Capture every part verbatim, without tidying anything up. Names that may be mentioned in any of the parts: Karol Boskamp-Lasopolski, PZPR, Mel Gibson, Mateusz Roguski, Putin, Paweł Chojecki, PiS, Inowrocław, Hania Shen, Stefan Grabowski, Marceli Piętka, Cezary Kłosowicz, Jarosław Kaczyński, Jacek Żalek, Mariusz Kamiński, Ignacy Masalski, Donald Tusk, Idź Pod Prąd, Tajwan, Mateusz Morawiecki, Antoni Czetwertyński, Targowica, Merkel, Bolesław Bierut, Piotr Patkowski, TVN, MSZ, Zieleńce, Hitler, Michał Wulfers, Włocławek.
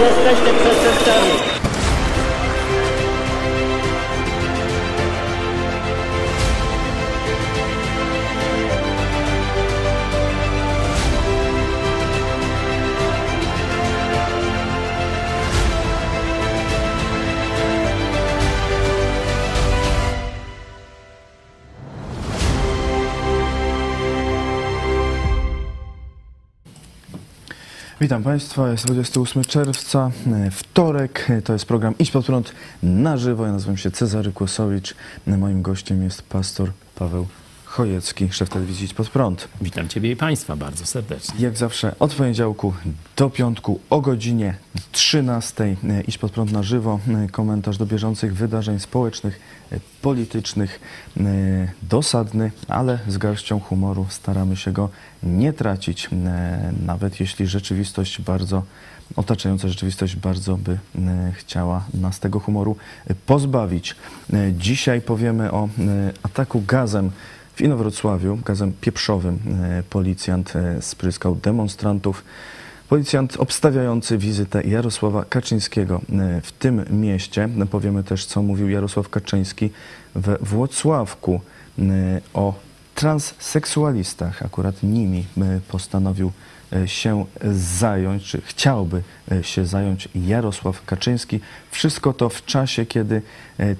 Jesteśmy przestępcami. Witam Państwa, jest dwudziestego ósmego czerwca, wtorek, to jest program Idź Pod Prąd na żywo. Ja nazywam się Cezary Kłosowicz, moim gościem jest pastor Paweł Chojecki, szef telewizji Idź Pod Prąd. Witam Ciebie i Państwa bardzo serdecznie. Jak zawsze od poniedziałku do piątku o godzinie trzynastej Idź Pod Prąd na żywo, komentarz do bieżących wydarzeń społecznych, politycznych, dosadny, ale z garścią humoru staramy się go nie tracić, nawet jeśli rzeczywistość bardzo, otaczająca rzeczywistość bardzo by chciała nas tego humoru pozbawić. Dzisiaj powiemy o ataku gazem w Inowrocławiu, gazem pieprzowym. Policjant spryskał demonstrantów. Policjant obstawiający wizytę Jarosława Kaczyńskiego w tym mieście. Powiemy też, co mówił Jarosław Kaczyński we Włocławku o transseksualistach. Akurat nimi postanowił się zająć, czy chciałby się zająć Jarosław Kaczyński. Wszystko to w czasie, kiedy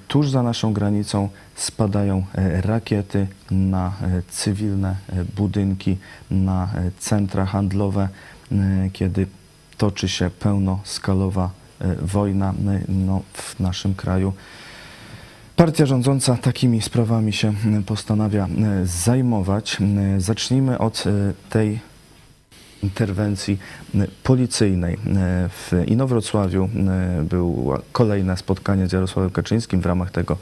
tuż za naszą granicą spadają rakiety na cywilne budynki, na centra handlowe, kiedy toczy się pełnoskalowa wojna no, w naszym kraju. Partia rządząca takimi sprawami się postanawia zajmować. Zacznijmy od tej interwencji policyjnej. W Inowrocławiu było kolejne spotkanie z Jarosławem Kaczyńskim w ramach tego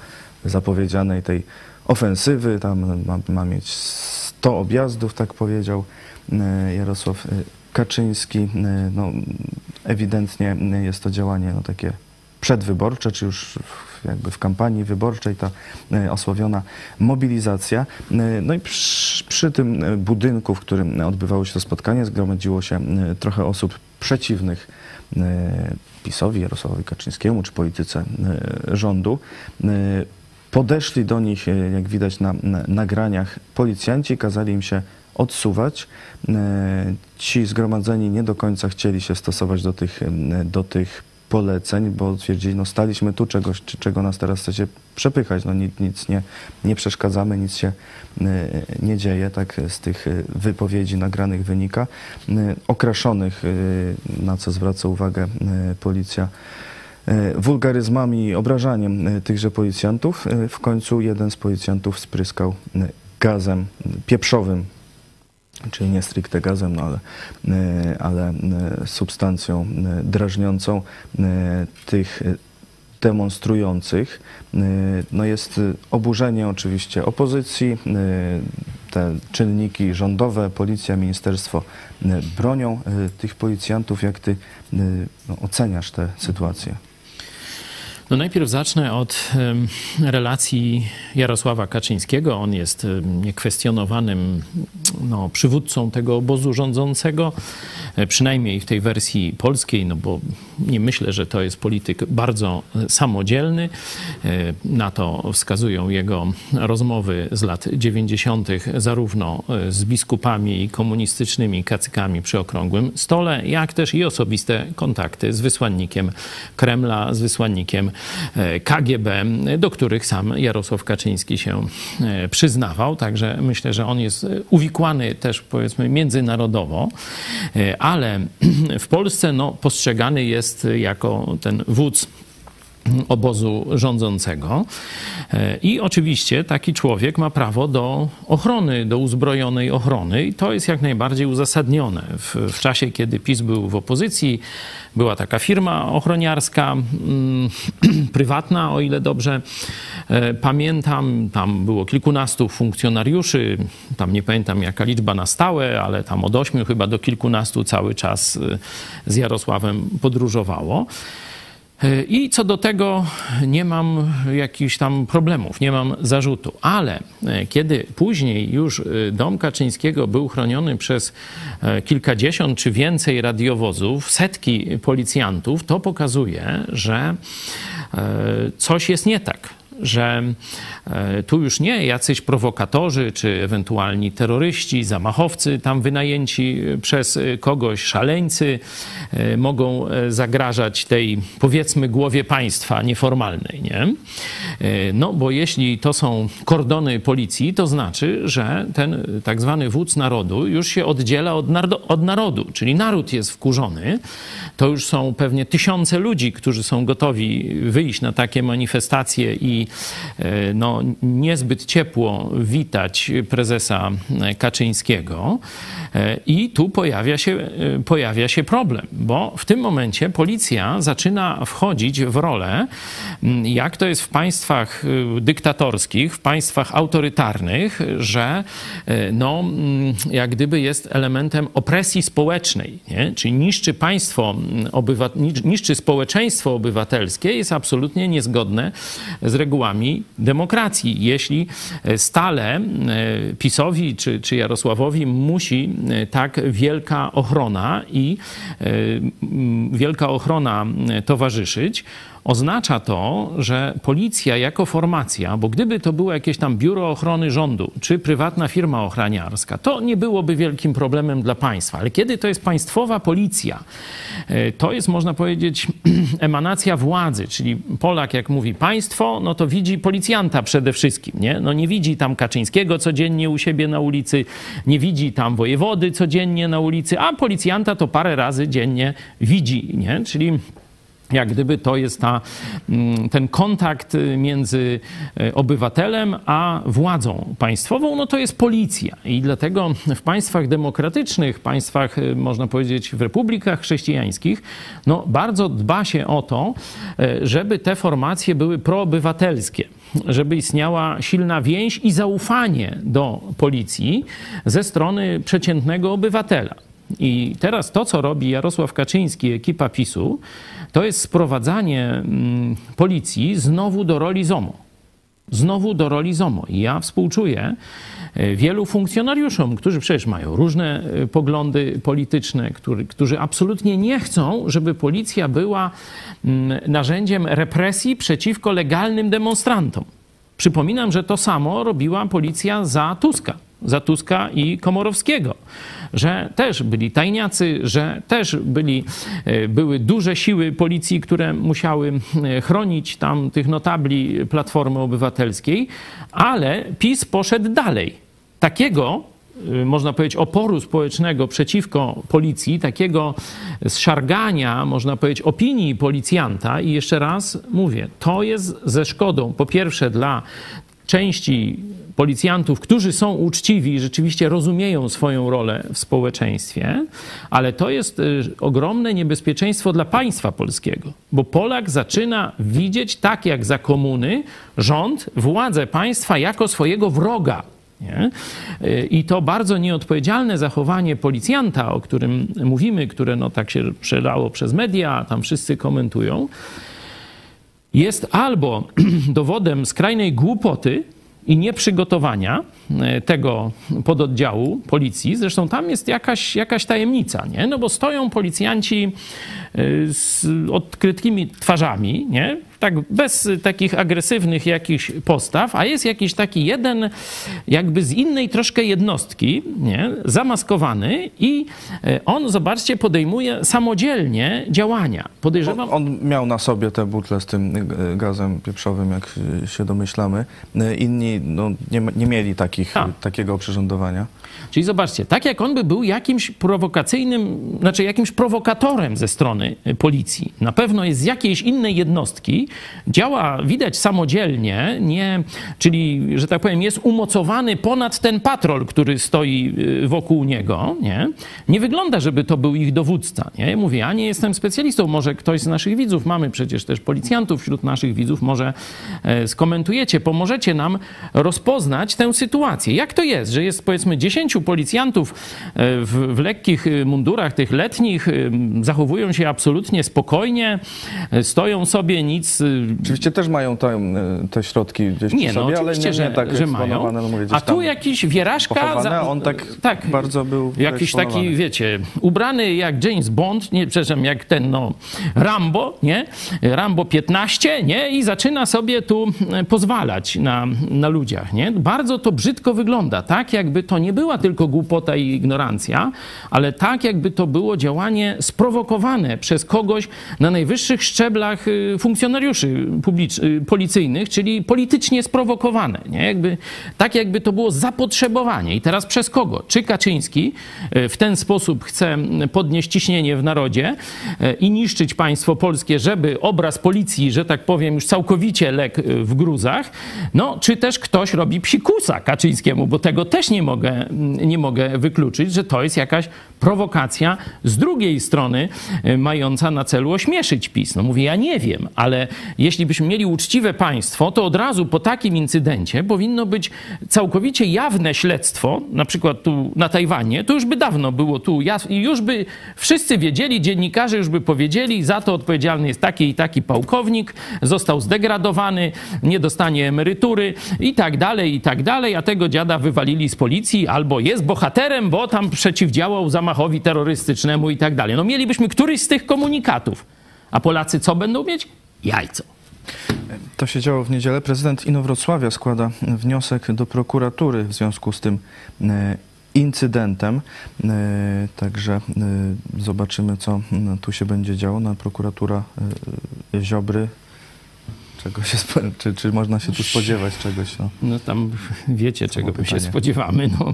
zapowiedzianej tej ofensywy. Tam ma, ma mieć sto objazdów, tak powiedział Jarosław Kaczyński. No, ewidentnie jest to działanie no, takie przedwyborcze, czy już jakby w kampanii wyborczej ta osławiona mobilizacja. No i przy, przy tym budynku, w którym odbywało się to spotkanie, zgromadziło się trochę osób przeciwnych PiS-owi, Jarosławowi Kaczyńskiemu, czy polityce rządu. Podeszli do nich, jak widać na nagraniach, policjanci, kazali im się odsuwać. Ci zgromadzeni nie do końca chcieli się stosować do tych, do tych poleceń, bo twierdzili, no staliśmy tu czegoś, czego nas teraz chcecie przepychać, no nic, nic nie, nie przeszkadzamy, nic się nie dzieje, tak z tych wypowiedzi nagranych wynika, okraszonych, na co zwraca uwagę policja, wulgaryzmami i obrażaniem tychże policjantów. W końcu jeden z policjantów spryskał gazem pieprzowym, czyli nie stricte gazem, no ale, ale substancją drażniącą tych demonstrujących. No jest oburzenie oczywiście opozycji, te czynniki rządowe, policja, ministerstwo bronią tych policjantów. Jak ty no, oceniasz tę sytuację? No najpierw zacznę od relacji Jarosława Kaczyńskiego. On jest niekwestionowanym no, przywódcą tego obozu rządzącego, przynajmniej w tej wersji polskiej, no bo nie myślę, że to jest polityk bardzo samodzielny. Na to wskazują jego rozmowy z lat dziewięćdziesiątych zarówno z biskupami i komunistycznymi kacykami przy okrągłym stole, jak też i osobiste kontakty z wysłannikiem Kremla, z wysłannikiem K G B, do których sam Jarosław Kaczyński się przyznawał. Także myślę, że on jest uwikłany też, powiedzmy, międzynarodowo, ale w Polsce no, postrzegany jest jako ten wódz obozu rządzącego i oczywiście taki człowiek ma prawo do ochrony, do uzbrojonej ochrony i to jest jak najbardziej uzasadnione. W, w czasie, kiedy PiS był w opozycji, była taka firma ochroniarska, prywatna, o ile dobrze pamiętam. Tam było kilkunastu funkcjonariuszy, tam nie pamiętam jaka liczba na stałe, ale tam od ośmiu chyba do kilkunastu cały czas z Jarosławem podróżowało. I co do tego nie mam jakichś tam problemów, nie mam zarzutu. Ale kiedy później już dom Kaczyńskiego był chroniony przez kilkadziesiąt czy więcej radiowozów, setki policjantów, to pokazuje, że coś jest nie tak. Że tu już nie jacyś prowokatorzy czy ewentualni terroryści, zamachowcy tam wynajęci przez kogoś, szaleńcy mogą zagrażać tej, powiedzmy, głowie państwa nieformalnej, nie? No bo jeśli to są kordony policji, to znaczy, że ten tak zwany wódz narodu już się oddziela od, nardo, od narodu, czyli naród jest wkurzony. To już są pewnie tysiące ludzi, którzy są gotowi wyjść na takie manifestacje i no, niezbyt ciepło witać prezesa Kaczyńskiego. I tu pojawia się, pojawia się problem, bo w tym momencie policja zaczyna wchodzić w rolę, jak to jest w państwach dyktatorskich, w państwach autorytarnych, że no, jak gdyby jest elementem opresji społecznej, nie? Czyli niszczy państwo, obywat- niszczy społeczeństwo obywatelskie, jest absolutnie niezgodne z z regułami demokracji. Jeśli stale PiS-owi czy, czy Jarosławowi musi tak wielka ochrona i wielka ochrona towarzyszyć, oznacza to, że policja jako formacja, bo gdyby to było jakieś tam biuro ochrony rządu czy prywatna firma ochroniarska, to nie byłoby wielkim problemem dla państwa. Ale kiedy to jest państwowa policja, to jest, można powiedzieć, emanacja władzy, czyli Polak, jak mówi państwo, no to widzi policjanta przede wszystkim, nie? No nie widzi tam Kaczyńskiego codziennie u siebie na ulicy, nie widzi tam wojewody codziennie na ulicy, a policjanta to parę razy dziennie widzi, nie? Czyli jak gdyby to jest ta, ten kontakt między obywatelem a władzą państwową, no to jest policja. I dlatego w państwach demokratycznych, państwach, można powiedzieć, w republikach chrześcijańskich, no bardzo dba się o to, żeby te formacje były proobywatelskie, żeby istniała silna więź i zaufanie do policji ze strony przeciętnego obywatela. I teraz to, co robi Jarosław Kaczyński, ekipa PiS-u, to jest sprowadzanie policji znowu do roli ZOMO. Znowu do roli ZOMO. I ja współczuję wielu funkcjonariuszom, którzy przecież mają różne poglądy polityczne, który, którzy absolutnie nie chcą, żeby policja była narzędziem represji przeciwko legalnym demonstrantom. Przypominam, że to samo robiła policja za Tuska. Za Tuska i Komorowskiego, że też byli tajniacy, że też byli, były duże siły policji, które musiały chronić tam tych notabli Platformy Obywatelskiej, ale PiS poszedł dalej. Takiego, można powiedzieć, oporu społecznego przeciwko policji, takiego zszargania, można powiedzieć, opinii policjanta. I jeszcze raz mówię, to jest ze szkodą, po pierwsze, dla części policjantów, którzy są uczciwi i rzeczywiście rozumieją swoją rolę w społeczeństwie, ale to jest ogromne niebezpieczeństwo dla państwa polskiego, bo Polak zaczyna widzieć, tak jak za komuny, rząd, władzę państwa jako swojego wroga. Nie? I to bardzo nieodpowiedzialne zachowanie policjanta, o którym mówimy, które no tak się przelało przez media, tam wszyscy komentują, jest albo dowodem skrajnej głupoty i nieprzygotowania tego pododdziału policji. Zresztą tam jest jakaś, jakaś tajemnica, nie? No bo stoją policjanci z odkrytymi twarzami, nie? Tak bez takich agresywnych jakichś postaw, a jest jakiś taki jeden jakby z innej troszkę jednostki, nie? Zamaskowany i on, zobaczcie, podejmuje samodzielnie działania. Podejrzewam... On, on miał na sobie te butle z tym gazem pieprzowym, jak się domyślamy. Inni no, nie, nie mieli takich, takiego przyrządowania. Czyli zobaczcie, tak jak on by był jakimś prowokacyjnym, znaczy jakimś prowokatorem ze strony policji, na pewno jest z jakiejś innej jednostki, działa, widać, samodzielnie, nie, czyli, że tak powiem, jest umocowany ponad ten patrol, który stoi wokół niego, nie, nie wygląda, żeby to był ich dowódca, nie, mówię, ja nie jestem specjalistą, może ktoś z naszych widzów, mamy przecież też policjantów wśród naszych widzów, może skomentujecie, pomożecie nam rozpoznać tę sytuację. sytuację. Jak to jest, że jest powiedzmy dziesięciu policjantów w, w lekkich mundurach, tych letnich, zachowują się absolutnie spokojnie, stoją sobie, nic... Oczywiście też mają tam te środki gdzieś nie, przy sobie, no, ale nie, że, nie tak że mają. No mówię, a tu jakiś wieражka... Za... On tak, tak bardzo był jakiś taki, wiecie, ubrany jak James Bond, nie, przepraszam, jak ten, no, Rambo, nie? Rambo piętnaście, nie? I zaczyna sobie tu pozwalać na, na ludziach, nie? Bardzo to brzydko wygląda, tak jakby to nie była tylko głupota i ignorancja, ale tak jakby to było działanie sprowokowane przez kogoś na najwyższych szczeblach funkcjonariuszy publicz- policyjnych, czyli politycznie sprowokowane, nie? Jakby, tak jakby to było zapotrzebowanie. I teraz przez kogo? Czy Kaczyński w ten sposób chce podnieść ciśnienie w narodzie i niszczyć państwo polskie, żeby obraz policji, że tak powiem, już całkowicie legł w gruzach, no czy też ktoś robi psikusa Kaczyńskiemu, bo tego też nie mogę, nie mogę wykluczyć, że to jest jakaś prowokacja z drugiej strony mająca na celu ośmieszyć PiS. No mówię, ja nie wiem, ale jeśli byśmy mieli uczciwe państwo, to od razu po takim incydencie powinno być całkowicie jawne śledztwo, na przykład tu na Tajwanie, to już by dawno było tu jasne i już by wszyscy wiedzieli, dziennikarze już by powiedzieli, za to odpowiedzialny jest taki i taki pałkownik, został zdegradowany, nie dostanie emerytury i tak dalej, i tak dalej, a tego dziada wywalili z policji albo jest bohaterem, bo tam przeciwdziałał zamachowi terrorystycznemu i tak dalej. No mielibyśmy któryś z tych komunikatów, a Polacy co będą mieć? Jajco. To się działo w niedzielę. Prezydent Inowrocławia składa wniosek do prokuratury w związku z tym incydentem. Także zobaczymy, co tu się będzie działo. Na prokuratura Ziobry. Czego się spo- czy, czy można się tu spodziewać czegoś? No, no tam wiecie, to czego my się spodziewamy. No.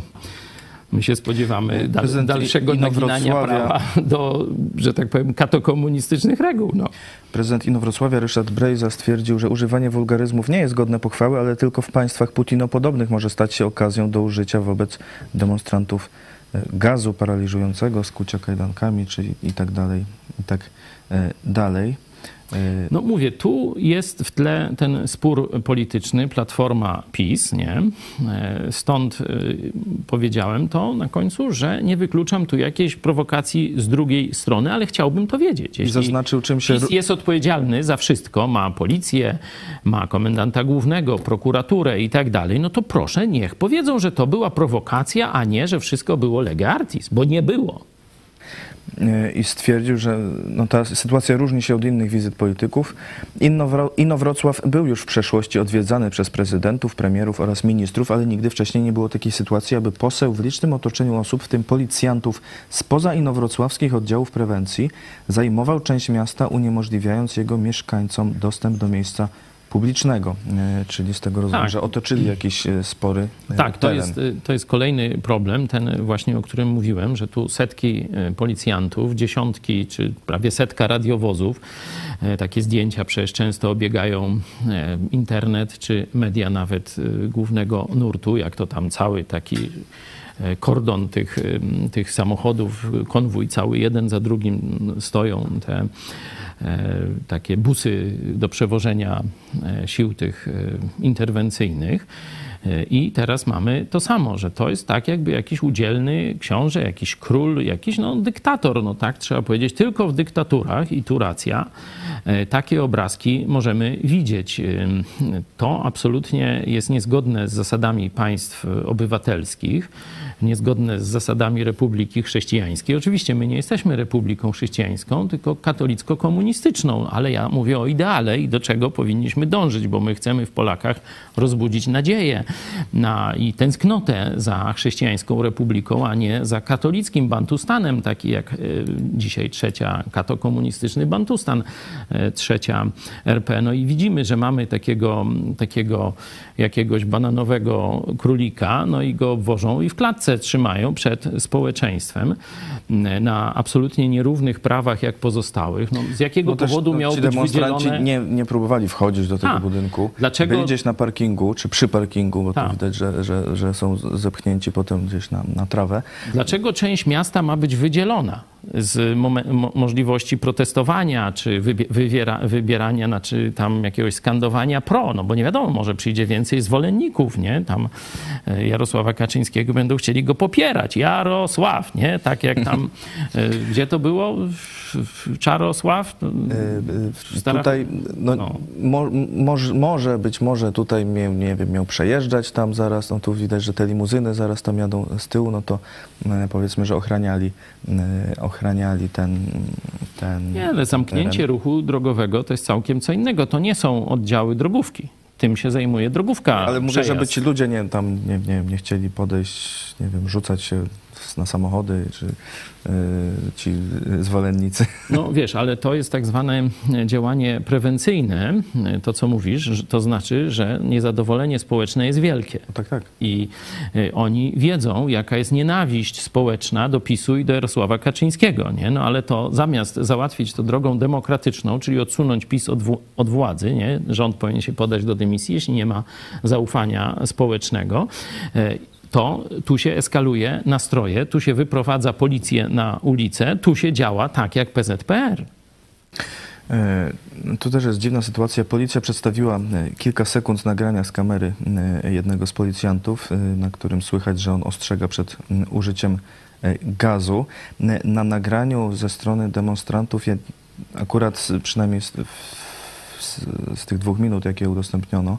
My się spodziewamy dal- dalszego naginania prawa do, że tak powiem, katokomunistycznych reguł. No. Prezydent Inowrocławia Ryszard Brejza stwierdził, że używanie wulgaryzmów nie jest godne pochwały, ale tylko w państwach putinopodobnych może stać się okazją do użycia wobec demonstrantów gazu paraliżującego, skucia kajdankami czy i tak dalej, i tak dalej. No mówię, tu jest w tle ten spór polityczny, Platforma PiS, nie? Stąd powiedziałem to na końcu, że nie wykluczam tu jakiejś prowokacji z drugiej strony, ale chciałbym to wiedzieć. Jeśli zaznaczył, czym się... PiS jest odpowiedzialny za wszystko, ma policję, ma komendanta głównego, prokuraturę i tak dalej, no to proszę, niech powiedzą, że to była prowokacja, a nie, że wszystko było lege artis, bo nie było. I stwierdził, że no ta sytuacja różni się od innych wizyt polityków. Inowro- Inowrocław był już w przeszłości odwiedzany przez prezydentów, premierów oraz ministrów, ale nigdy wcześniej nie było takiej sytuacji, aby poseł w licznym otoczeniu osób, w tym policjantów spoza inowrocławskich oddziałów prewencji, zajmował część miasta, uniemożliwiając jego mieszkańcom dostęp do miejsca publicznego, czyli z tego rozumiem, tak, że otoczyli jakieś spory. Tak, to jest, to jest kolejny problem, ten właśnie, o którym mówiłem, że tu setki policjantów, dziesiątki czy prawie setka radiowozów, takie zdjęcia przecież często obiegają internet czy media nawet głównego nurtu, jak to tam cały taki kordon tych, tych samochodów, konwój cały jeden za drugim stoją te takie busy do przewożenia sił tych interwencyjnych. I teraz mamy to samo, że to jest tak jakby jakiś udzielny książę, jakiś król, jakiś no, dyktator, no tak trzeba powiedzieć, tylko w dyktaturach i tu racja, takie obrazki możemy widzieć. To absolutnie jest niezgodne z zasadami państw obywatelskich, niezgodne z zasadami Republiki Chrześcijańskiej. Oczywiście my nie jesteśmy Republiką Chrześcijańską, tylko katolicko-komunistyczną, ale ja mówię o ideale i do czego powinniśmy dążyć, bo my chcemy w Polakach rozbudzić nadzieję na, i tęsknotę za chrześcijańską republiką, a nie za katolickim bantustanem, taki jak dzisiaj trzecia katokomunistyczny bantustan, trzecia R P. No i widzimy, że mamy takiego, takiego jakiegoś bananowego królika, no i go obwożą i w klatce trzymają przed społeczeństwem na absolutnie nierównych prawach jak pozostałych. No, z jakiego no powodu no, miało być wydzielone... Demonstranci nie, nie próbowali wchodzić do tego a, budynku. Dlaczego? Byli gdzieś na parkingu, czy przy parkingu. parkingu, bo to widać, że, że, że są zepchnięci potem gdzieś na, na trawę. Dlaczego część miasta ma być wydzielona z momen- mo- możliwości protestowania, czy wybi- wywiera- wybierania, znaczy tam jakiegoś skandowania pro, no bo nie wiadomo, może przyjdzie więcej zwolenników, nie? Tam Jarosława Kaczyńskiego będą chcieli go popierać. Jarosław, nie? Tak jak tam, gdzie to było? Czarosław? Stara... Tutaj, no, no. Mo- mo- może być, może tutaj miał, nie wiem, miał przejeżdżać tam zaraz, no tu widać, że te limuzyny zaraz tam jadą z tyłu, no to powiedzmy, że ochraniali ochraniali ten, ten... Nie, ale zamknięcie teren. Ruchu drogowego to jest całkiem co innego. To nie są oddziały drogówki. Tym się zajmuje drogówka. Ale mówię, przejazd. Żeby ci ludzie nie, tam nie, nie, nie chcieli podejść, nie wiem, rzucać się na samochody, czy yy, ci zwolennicy. No wiesz, ale to jest tak zwane działanie prewencyjne, to co mówisz, to znaczy, że niezadowolenie społeczne jest wielkie. No tak, tak. I oni wiedzą, jaka jest nienawiść społeczna do PiS-u i do Jarosława Kaczyńskiego, nie? No ale to zamiast załatwić to drogą demokratyczną, czyli odsunąć PiS od, w- od władzy, nie? Rząd powinien się podać do dymisji, jeśli nie ma zaufania społecznego, to tu się eskaluje nastroje, tu się wyprowadza policję na ulicę, tu się działa tak jak P Z P R. Tu też jest dziwna sytuacja. Policja przedstawiła kilka sekund nagrania z kamery jednego z policjantów, na którym słychać, że on ostrzega przed użyciem gazu. Na nagraniu ze strony demonstrantów, akurat przynajmniej w Z, z tych dwóch minut, jakie udostępniono,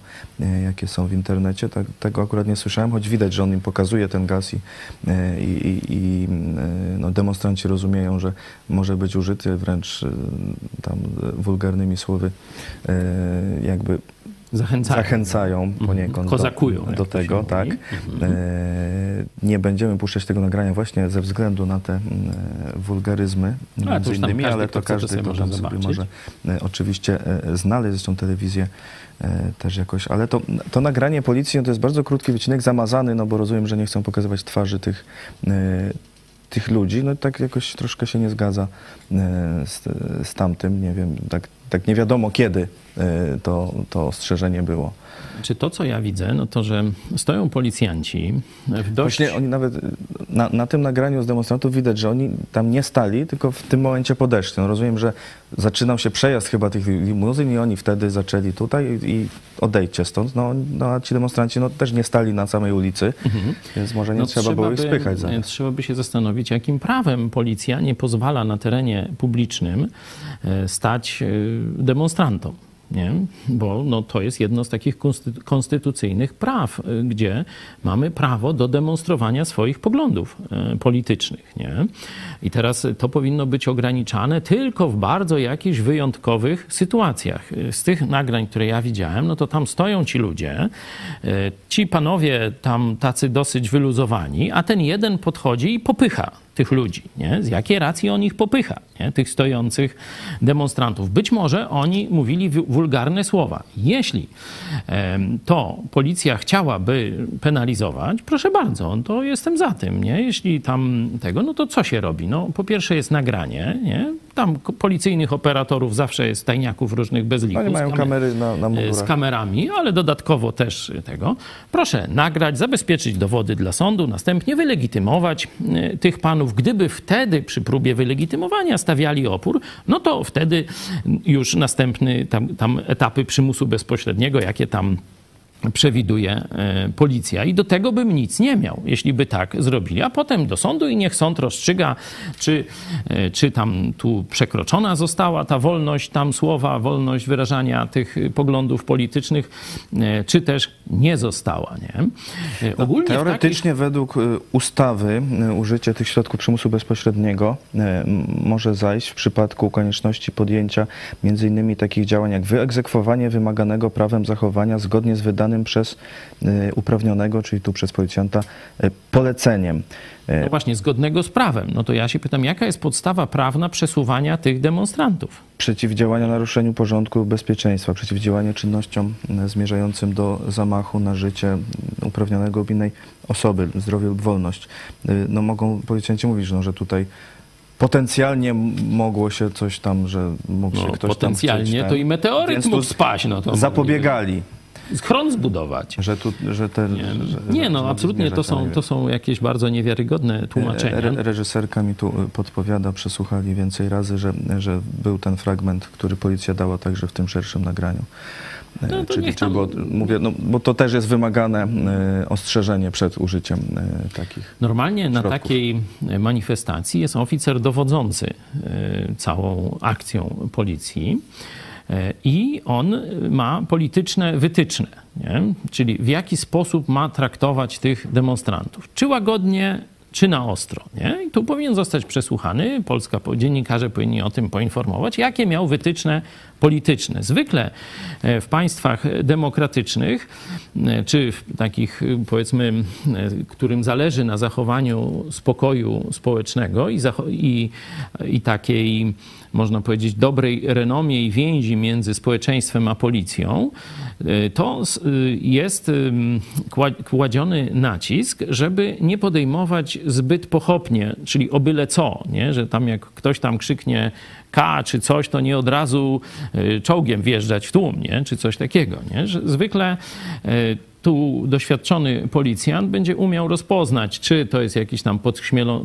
jakie są w internecie, tak, tego akurat nie słyszałem, choć widać, że on im pokazuje ten gaz i, i, i no demonstranci rozumieją, że może być użyty wręcz tam wulgarnymi słowy, jakby Zachęcają, Zachęcają poniekąd Kozakują, do, do tego, tak. Mhm. Nie będziemy puszczać tego nagrania właśnie ze względu na te wulgaryzmy, ale między innymi, ale to każdy to tam sobie może oczywiście znaleźć, zresztą telewizję też jakoś, ale to, to nagranie policji, no to jest bardzo krótki wycinek, zamazany, no bo rozumiem, że nie chcą pokazywać twarzy tych tych ludzi, no tak jakoś troszkę się nie zgadza z, z tamtym, nie wiem, tak, tak nie wiadomo kiedy to, to ostrzeżenie było. Czy to, co ja widzę, no to, że stoją policjanci w dość... Właśnie oni nawet na, na tym nagraniu z demonstrantów widać, że oni tam nie stali, tylko w tym momencie podeszli. No rozumiem, że zaczynał się przejazd chyba tych limuzyn i oni wtedy zaczęli tutaj i, i odejdźcie stąd. No, no a ci demonstranci no, też nie stali na samej ulicy, mhm. więc może nie no, trzeba, trzeba było by, ich spychać za nie. Trzeba by się zastanowić, jakim prawem policja nie pozwala na terenie publicznym stać demonstrantom. Nie? Bo no, to jest jedno z takich konstytucyjnych praw, gdzie mamy prawo do demonstrowania swoich poglądów politycznych. Nie? I teraz to powinno być ograniczane tylko w bardzo jakichś wyjątkowych sytuacjach. Z tych nagrań, które ja widziałem, no to tam stoją ci ludzie, ci panowie tam tacy dosyć wyluzowani, a ten jeden podchodzi i popycha tych ludzi, nie? Z jakiej racji on ich popycha, nie? Tych stojących demonstrantów. Być może oni mówili wulgarne słowa. Jeśli to policja chciałaby penalizować, proszę bardzo, to jestem za tym, nie? Jeśli tam tego, no to co się robi? No, po pierwsze jest nagranie, nie? Tam policyjnych operatorów zawsze jest tajniaków różnych bez liku. Oni mają z kamer- kamery na, na murach. Z kamerami, ale dodatkowo też tego. Proszę nagrać, zabezpieczyć dowody dla sądu, następnie wylegitymować tych panów. Gdyby wtedy przy próbie wylegitymowania stawiali opór, no to wtedy już następny tam, tam etapy przymusu bezpośredniego, jakie tam przewiduje policja i do tego bym nic nie miał, jeśli by tak zrobili, a potem do sądu i niech sąd rozstrzyga, czy, czy tam tu przekroczona została ta wolność tam słowa, wolność wyrażania tych poglądów politycznych, czy też nie została. Nie? Ogólnie no, teoretycznie takich... według ustawy użycie tych środków przymusu bezpośredniego może zajść w przypadku konieczności podjęcia między innymi takich działań jak wyegzekwowanie wymaganego prawem zachowania zgodnie z wydanym przez uprawnionego, czyli tu przez policjanta, poleceniem. No właśnie, zgodnego z prawem. No to ja się pytam, jaka jest podstawa prawna przesuwania tych demonstrantów? Przeciwdziałania naruszeniu porządku bezpieczeństwa, przeciwdziałanie czynnościom zmierzającym do zamachu na życie uprawnionego lub innej osoby, zdrowie lub wolność. No mogą policjanci mówić, no, że tutaj potencjalnie mogło się coś tam, że mógł się no, ktoś potencjalnie tam... Potencjalnie to i meteoryt mógł spaść. No to zapobiegali. schron zbudować. Że tu, że te, nie, że, nie, no absolutnie, to są, to są jakieś bardzo niewiarygodne tłumaczenia. Re, reżyserka mi tu podpowiada, przesłuchali więcej razy, że, że był ten fragment, który policja dała także w tym szerszym nagraniu. No, czyli, tam... bo, mówię, no, bo to też jest wymagane y, ostrzeżenie przed użyciem y, takich Normalnie środków. Na takiej manifestacji jest oficer dowodzący y, całą akcją policji y, i on ma polityczne wytyczne, nie? Czyli w jaki sposób ma traktować tych demonstrantów. Czy łagodnie, czy na ostro, nie? I tu powinien zostać przesłuchany. Polska, dziennikarze powinni o tym poinformować, jakie miał wytyczne polityczne. Zwykle w państwach demokratycznych, czy w takich, powiedzmy, którym zależy na zachowaniu spokoju społecznego i, i, i takiej, można powiedzieć, dobrej renomie i więzi między społeczeństwem a policją, to jest kładziony nacisk, żeby nie podejmować zbyt pochopnie, czyli o byle co, nie? Że tam jak ktoś tam krzyknie K czy coś, to nie od razu czołgiem wjeżdżać w tłum, nie? Czy coś takiego. Nie? Że zwykle tu doświadczony policjant będzie umiał rozpoznać, czy to jest jakiś tam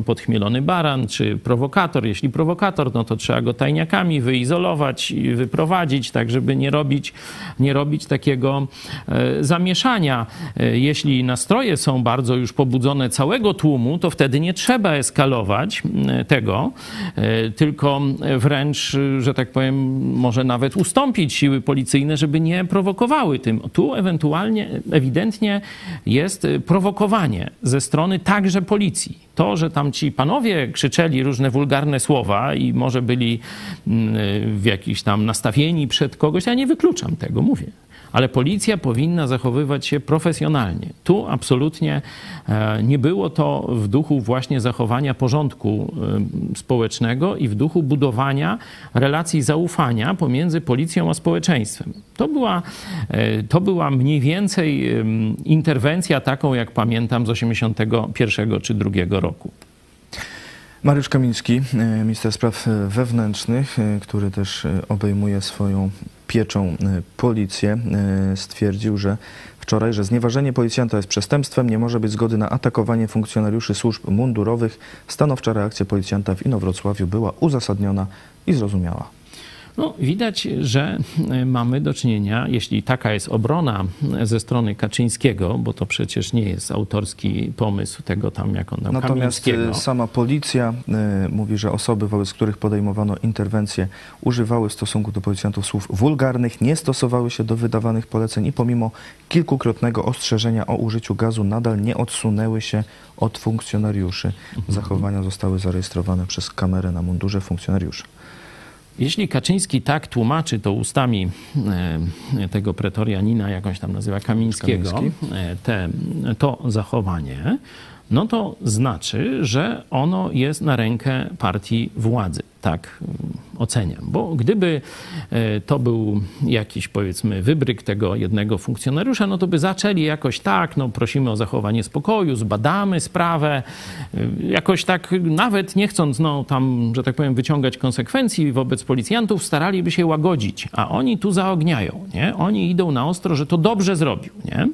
podchmielony baran, czy prowokator. Jeśli prowokator, no to trzeba go tajniakami wyizolować i wyprowadzić, tak żeby nie robić, nie robić takiego zamieszania. Jeśli nastroje są bardzo już pobudzone całego tłumu, to wtedy nie trzeba eskalować tego, tylko wręcz, że tak powiem, może nawet ustąpić siły policyjne, żeby nie prowokowały tym. Tu ewentualnie ewidentnie jest prowokowanie ze strony także policji. To, że tam ci panowie krzyczeli różne wulgarne słowa i może byli w jakiś tam nastawieni przed kogoś, ja nie wykluczam tego, mówię. Ale policja powinna zachowywać się profesjonalnie. Tu absolutnie nie było to w duchu właśnie zachowania porządku społecznego i w duchu budowania relacji zaufania pomiędzy policją a społeczeństwem. To była, to była mniej więcej interwencja taką, jak pamiętam, z osiemdziesiątego pierwszego czy drugiego roku. Mariusz Kamiński, minister spraw wewnętrznych, który też obejmuje swoją pieczą policję, stwierdził, że wczoraj, że znieważenie policjanta jest przestępstwem, nie może być zgody na atakowanie funkcjonariuszy służb mundurowych. Stanowcza reakcja policjanta w Inowrocławiu była uzasadniona i zrozumiała. No, widać, że mamy do czynienia, jeśli taka jest obrona ze strony Kaczyńskiego, bo to przecież nie jest autorski pomysł tego tam, jak on tam Natomiast sama policja y, mówi, że osoby, wobec których podejmowano interwencje, używały w stosunku do policjantów słów wulgarnych, nie stosowały się do wydawanych poleceń i pomimo kilkukrotnego ostrzeżenia o użyciu gazu nadal nie odsunęły się od funkcjonariuszy. Zachowania zostały zarejestrowane przez kamerę na mundurze funkcjonariusza. Jeśli Kaczyński tak tłumaczy to ustami tego pretorianina, jakąś tam nazywa Kamińskiego, Kamiński. te, to zachowanie, no to znaczy, że ono jest na rękę partii władzy. Tak oceniam. Bo gdyby to był jakiś, powiedzmy, wybryk tego jednego funkcjonariusza, no to by zaczęli jakoś tak, no prosimy o zachowanie spokoju, zbadamy sprawę, jakoś tak nawet nie chcąc, no tam, że tak powiem, wyciągać konsekwencji wobec policjantów, staraliby się łagodzić, a oni tu zaogniają, nie? Oni idą na ostro, że to dobrze zrobił, nie?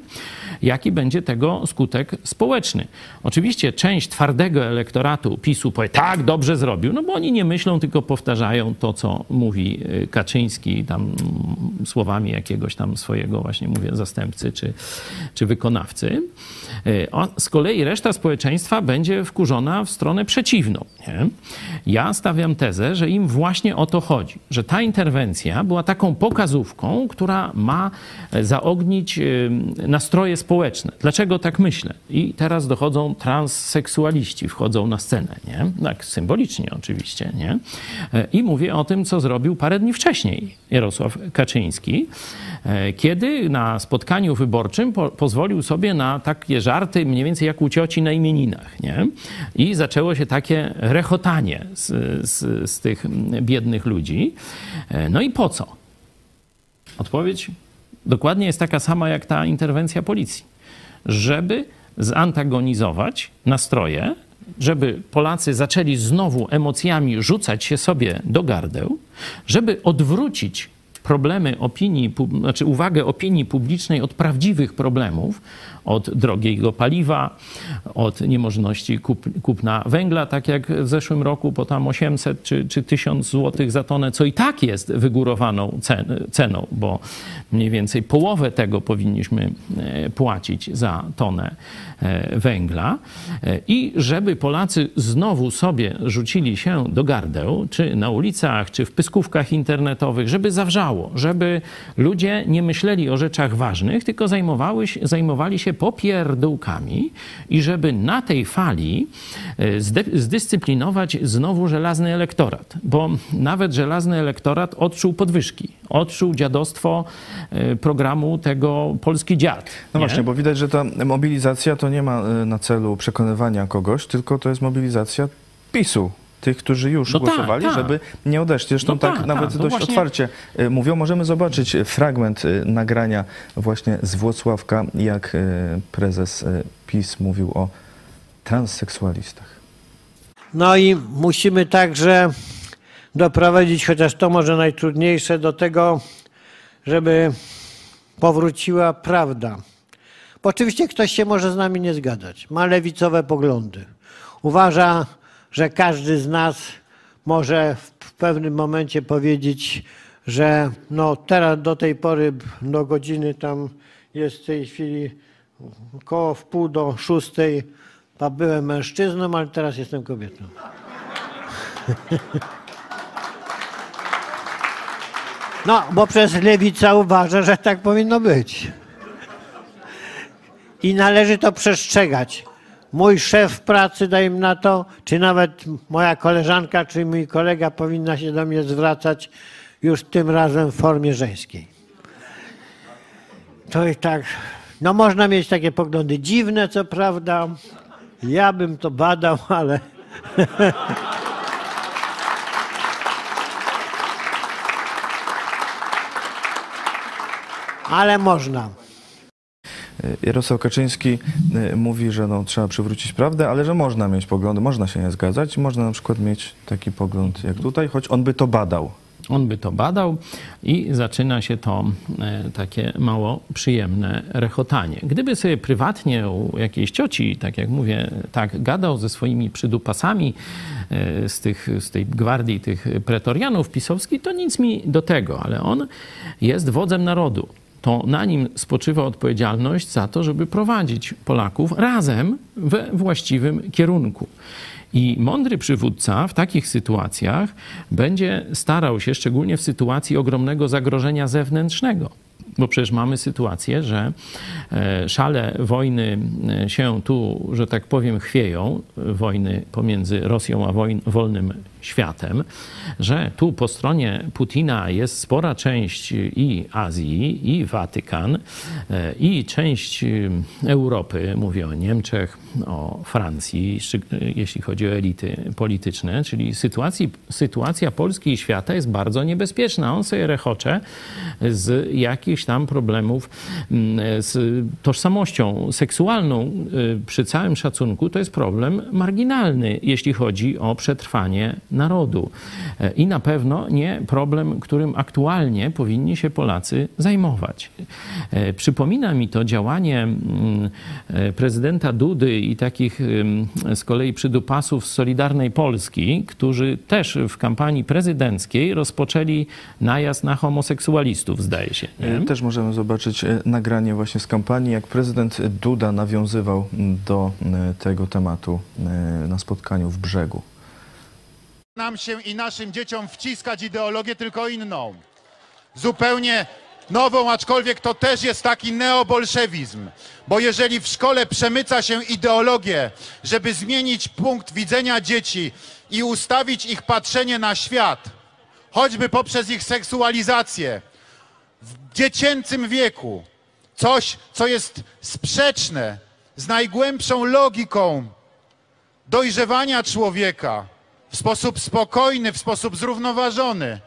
Jaki będzie tego skutek społeczny? Oczywiście część twardego elektoratu PiSu powie, tak, dobrze zrobił, no bo oni nie myślą, tylko powtarzają to, co mówi Kaczyński tam słowami jakiegoś tam swojego właśnie, mówię, zastępcy czy, czy wykonawcy. A z kolei reszta społeczeństwa będzie wkurzona w stronę przeciwną. Nie? Ja stawiam tezę, że im właśnie o to chodzi, że ta interwencja była taką pokazówką, która ma zaognić nastroje społeczne. Dlaczego tak myślę? I teraz dochodzą transseksualiści, wchodzą na scenę, nie? Tak symbolicznie oczywiście, nie? I mówię o tym, co zrobił parę dni wcześniej Jarosław Kaczyński, kiedy na spotkaniu wyborczym po pozwolił sobie na takie żarty mniej więcej jak u cioci na imieninach, nie? I zaczęło się takie rechotanie z, z, z tych biednych ludzi. No i po co? Odpowiedź dokładnie jest taka sama jak ta interwencja policji. Żeby zantagonizować nastroje, żeby Polacy zaczęli znowu emocjami rzucać się sobie do gardeł, żeby odwrócić problemy opinii, znaczy uwagę opinii publicznej od prawdziwych problemów, od drogiego paliwa, od niemożności kup, kupna węgla, tak jak w zeszłym roku po tam osiemset czy, czy tysiąc złotych za tonę, co i tak jest wygórowaną cen, ceną, bo mniej więcej połowę tego powinniśmy płacić za tonę węgla. I żeby Polacy znowu sobie rzucili się do gardeł, czy na ulicach, czy w pyskówkach internetowych, żeby zawrzało, żeby ludzie nie myśleli o rzeczach ważnych, tylko zajmowały, zajmowali się popierdółkami i żeby na tej fali zdyscyplinować znowu żelazny elektorat, bo nawet żelazny elektorat odczuł podwyżki, odczuł dziadostwo programu tego Polski Dziad. No nie? Właśnie, bo widać, że ta mobilizacja to nie ma na celu przekonywania kogoś, tylko to jest mobilizacja PiS-u. Tych, którzy już no głosowali, ta, ta. żeby nie odeszli. Zresztą no tak ta, nawet ta. dość właśnie... otwarcie mówią. Możemy zobaczyć fragment nagrania właśnie z Włocławka, jak prezes PiS mówił o transseksualistach. No i musimy także doprowadzić, chociaż to może najtrudniejsze, do tego, żeby powróciła prawda. Bo oczywiście ktoś się może z nami nie zgadzać. Ma lewicowe poglądy. Uważa, że każdy z nas może w pewnym momencie powiedzieć, że no teraz do tej pory do godziny tam jest w tej chwili koło wpół do szóstej, a byłem mężczyzną, ale teraz jestem kobietą. No, bo przez lewica uważa, że tak powinno być. I należy to przestrzegać. Mój szef pracy, daj mi na to, czy nawet moja koleżanka, czy mój kolega powinna się do mnie zwracać już tym razem w formie żeńskiej. To i tak, no można mieć takie poglądy dziwne, co prawda. Ja bym to badał, ale... ale można. Jarosław Kaczyński mówi, że no, trzeba przywrócić prawdę, ale że można mieć poglądy, można się nie zgadzać. Można na przykład mieć taki pogląd jak tutaj, choć on by to badał. On by to badał i zaczyna się to takie mało przyjemne rechotanie. Gdyby sobie prywatnie u jakiejś cioci, tak jak mówię, tak gadał ze swoimi przydupasami z, tych, z tej gwardii tych pretorianów pisowskich, to nic mi do tego, ale on jest wodzem narodu. To na nim spoczywa odpowiedzialność za to, żeby prowadzić Polaków razem we właściwym kierunku. I mądry przywódca w takich sytuacjach będzie starał się, szczególnie w sytuacji ogromnego zagrożenia zewnętrznego. Bo przecież mamy sytuację, że szale wojny się tu, że tak powiem, chwieją, wojny pomiędzy Rosją a wojn, wolnym światem, że tu po stronie Putina jest spora część i Azji, i Watykan, i część Europy, mówię o Niemczech, o Francji, jeśli chodzi o elity polityczne, czyli sytuacji, sytuacja Polski i świata jest bardzo niebezpieczna. On sobie rechocze z jakichś tam problemów z tożsamością seksualną. Przy całym szacunku to jest problem marginalny, jeśli chodzi o przetrwanie narodu. I na pewno nie problem, którym aktualnie powinni się Polacy zajmować. Przypomina mi to działanie prezydenta Dudy i takich z kolei przydupasów z Solidarnej Polski, którzy też w kampanii prezydenckiej rozpoczęli najazd na homoseksualistów, zdaje się. Nie? Też możemy zobaczyć nagranie właśnie z kampanii, jak prezydent Duda nawiązywał do tego tematu na spotkaniu w Brzegu. Nam się i naszym dzieciom wciskać ideologię tylko inną, zupełnie nową, aczkolwiek to też jest taki neobolszewizm, bo jeżeli w szkole przemyca się ideologię, żeby zmienić punkt widzenia dzieci i ustawić ich patrzenie na świat, choćby poprzez ich seksualizację w dziecięcym wieku, coś, co jest sprzeczne z najgłębszą logiką dojrzewania człowieka, w sposób spokojny, w sposób zrównoważony,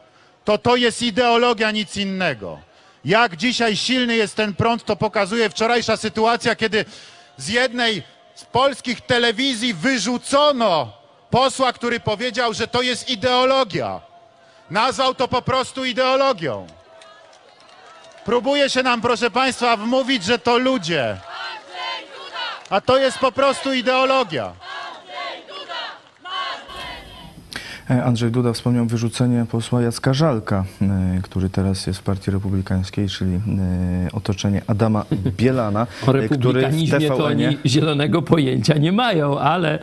to to jest ideologia, nic innego. Jak dzisiaj silny jest ten prąd, to pokazuje wczorajsza sytuacja, kiedy z jednej z polskich telewizji wyrzucono posła, który powiedział, że to jest ideologia. Nazwał to po prostu ideologią. Próbuje się nam, proszę Państwa, wmówić, że to ludzie. A to jest po prostu ideologia. Andrzej Duda wspomniał wyrzucenie posła Jacka Żalka, który teraz jest w Partii Republikańskiej, czyli otoczenie Adama Bielana. O republikanizmie to oni zielonego pojęcia nie mają, ale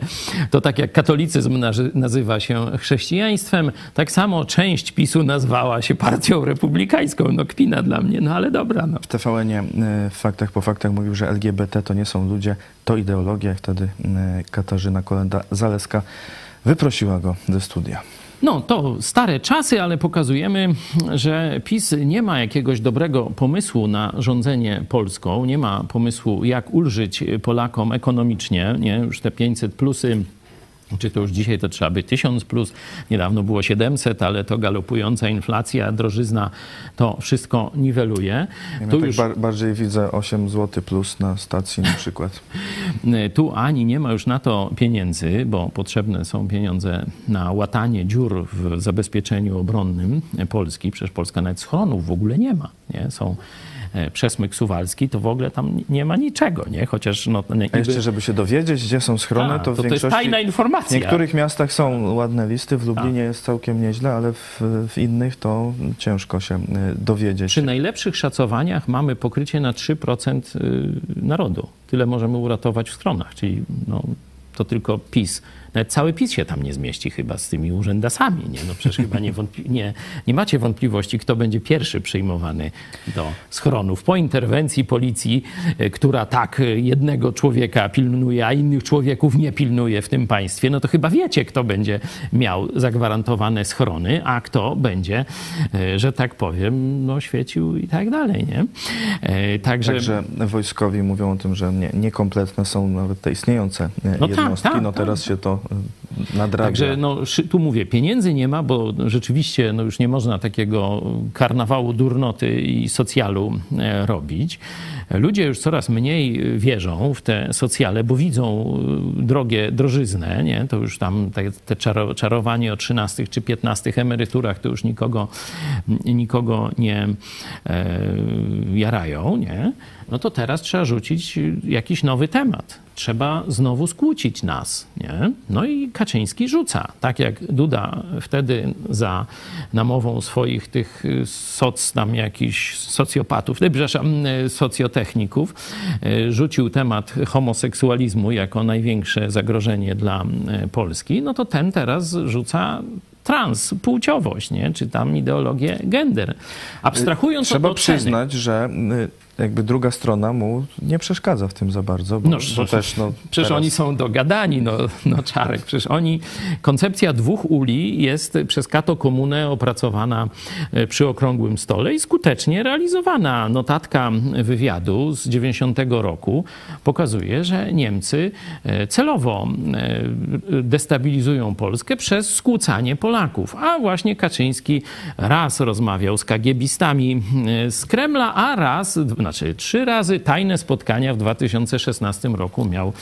to tak jak katolicyzm nazywa się chrześcijaństwem, tak samo część PiSu nazwała się Partią Republikańską. No kpina dla mnie, no ale dobra. No. W T V N-ie w Faktach po Faktach mówił, że L G B T to nie są ludzie, to ideologia. I wtedy Katarzyna Kolenda-Zaleska wyprosiła go ze studia. No to stare czasy, ale pokazujemy, że PiS nie ma jakiegoś dobrego pomysłu na rządzenie Polską, nie ma pomysłu, jak ulżyć Polakom ekonomicznie, nie? Już te pięćset plusy, czy to już dzisiaj to trzeba by tysiąc plus, niedawno było siedemset, ale to galopująca inflacja, drożyzna to wszystko niweluje. Ja tu tak już... bar- bardziej widzę osiem złotych plus na stacji na przykład. Tu ani nie ma już na to pieniędzy, bo potrzebne są pieniądze na łatanie dziur w zabezpieczeniu obronnym Polski. Przecież Polska nawet schronów w ogóle nie ma. Nie? Są... Przesmyk Suwalski, to w ogóle tam nie ma niczego, nie? Chociaż no... Niby... A jeszcze, żeby się dowiedzieć, gdzie są schrony, A, to w to, to jest tajna informacja. W niektórych miastach są ładne listy, w Lublinie A. jest całkiem nieźle, ale w, w innych to ciężko się dowiedzieć. Przy najlepszych szacowaniach mamy pokrycie na trzy procent narodu. Tyle możemy uratować w schronach, czyli no, to tylko PiS. Nawet cały PiS się tam nie zmieści chyba z tymi urzędasami. Nie? No przecież chyba nie, wątpli- nie, nie macie wątpliwości, kto będzie pierwszy przyjmowany do schronów. Po interwencji policji, która tak jednego człowieka pilnuje, a innych człowieków nie pilnuje w tym państwie, no to chyba wiecie, kto będzie miał zagwarantowane schrony, a kto będzie, że tak powiem, no świecił i tak dalej. Nie? Także... Także wojskowi mówią o tym, że nie, niekompletne są nawet te istniejące no jednostki. Tak, tak, no teraz tak. się to nadrabia. Także no, tu mówię, pieniędzy nie ma, bo rzeczywiście no, już nie można takiego karnawału durnoty i socjalu robić. Ludzie już coraz mniej wierzą w te socjale, bo widzą drogie drożyznę. Nie? To już tam te, te czarowanie o trzynastych czy piętnastych emeryturach to już nikogo, nikogo nie e, jarają. Nie? No to teraz trzeba rzucić jakiś nowy temat. Trzeba znowu skłócić nas. Nie? No i Kaczyński rzuca. Tak jak Duda wtedy za namową swoich tych soc, tam jakichś socjopatów, nie, przepraszam, socjotechników, rzucił temat homoseksualizmu jako największe zagrożenie dla Polski, no to ten teraz rzuca transpłciowość, nie? Czy tam ideologię gender. Abstrahując Trzeba od oceny, przyznać, że jakby druga strona mu nie przeszkadza w tym za bardzo. Bo, no, bo też, no, przecież teraz... oni są dogadani, no, no Czarek. Przecież oni... Koncepcja dwóch uli jest przez Kato Komunę opracowana przy okrągłym stole i skutecznie realizowana. Notatka wywiadu z dziewięćdziesiątego roku pokazuje, że Niemcy celowo destabilizują Polskę przez skłócanie Polaków. A właśnie Kaczyński raz rozmawiał z kagiebistami z Kremla, a raz... Znaczy, trzy razy tajne spotkania w dwa tysiące szesnastym roku miał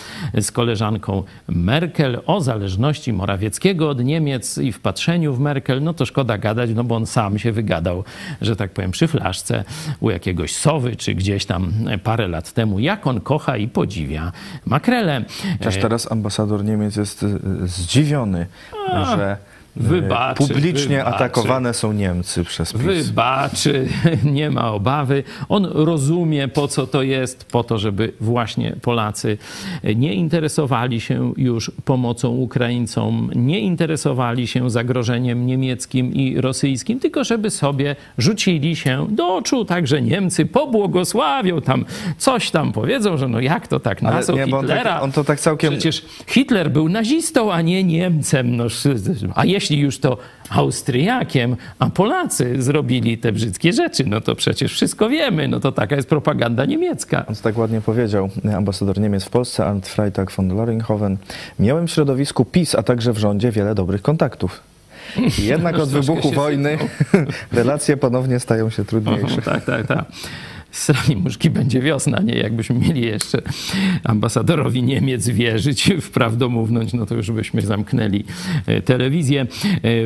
z koleżanką Merkel o zależności Morawieckiego od Niemiec i wpatrzeniu w Merkel. No to szkoda gadać, no bo on sam się wygadał, że tak powiem, przy flaszce u jakiegoś Sowy, czy gdzieś tam parę lat temu, jak on kocha i podziwia makrelę. Też teraz ambasador Niemiec jest zdziwiony, A. że... Wybaczy, publicznie wybaczy. Atakowane są Niemcy przez PiS. Wybaczy, nie ma obawy. On rozumie, po co to jest, po to, żeby właśnie Polacy nie interesowali się już pomocą Ukraińcom, nie interesowali się zagrożeniem niemieckim i rosyjskim, tylko żeby sobie rzucili się do oczu, także Niemcy pobłogosławią tam, coś tam powiedzą, że no jak to tak nazwał Hitlera. Tak, on to tak całkiem... Przecież Hitler był nazistą, a nie Niemcem. No, a jeśli Jeśli już to Austriakiem, a Polacy zrobili te brzydkie rzeczy, no to przecież wszystko wiemy, no to taka jest propaganda niemiecka. On tak ładnie powiedział, ambasador Niemiec w Polsce, Antfreitag von Loringhoven. Miałem w środowisku PiS, a także w rządzie wiele dobrych kontaktów. I jednak od wybuchu wojny relacje ponownie stają się trudniejsze. O, tak, tak, tak. z srani muszki będzie wiosna, nie? Jakbyśmy mieli jeszcze ambasadorowi Niemiec wierzyć w prawdomówność, no to już byśmy zamknęli telewizję.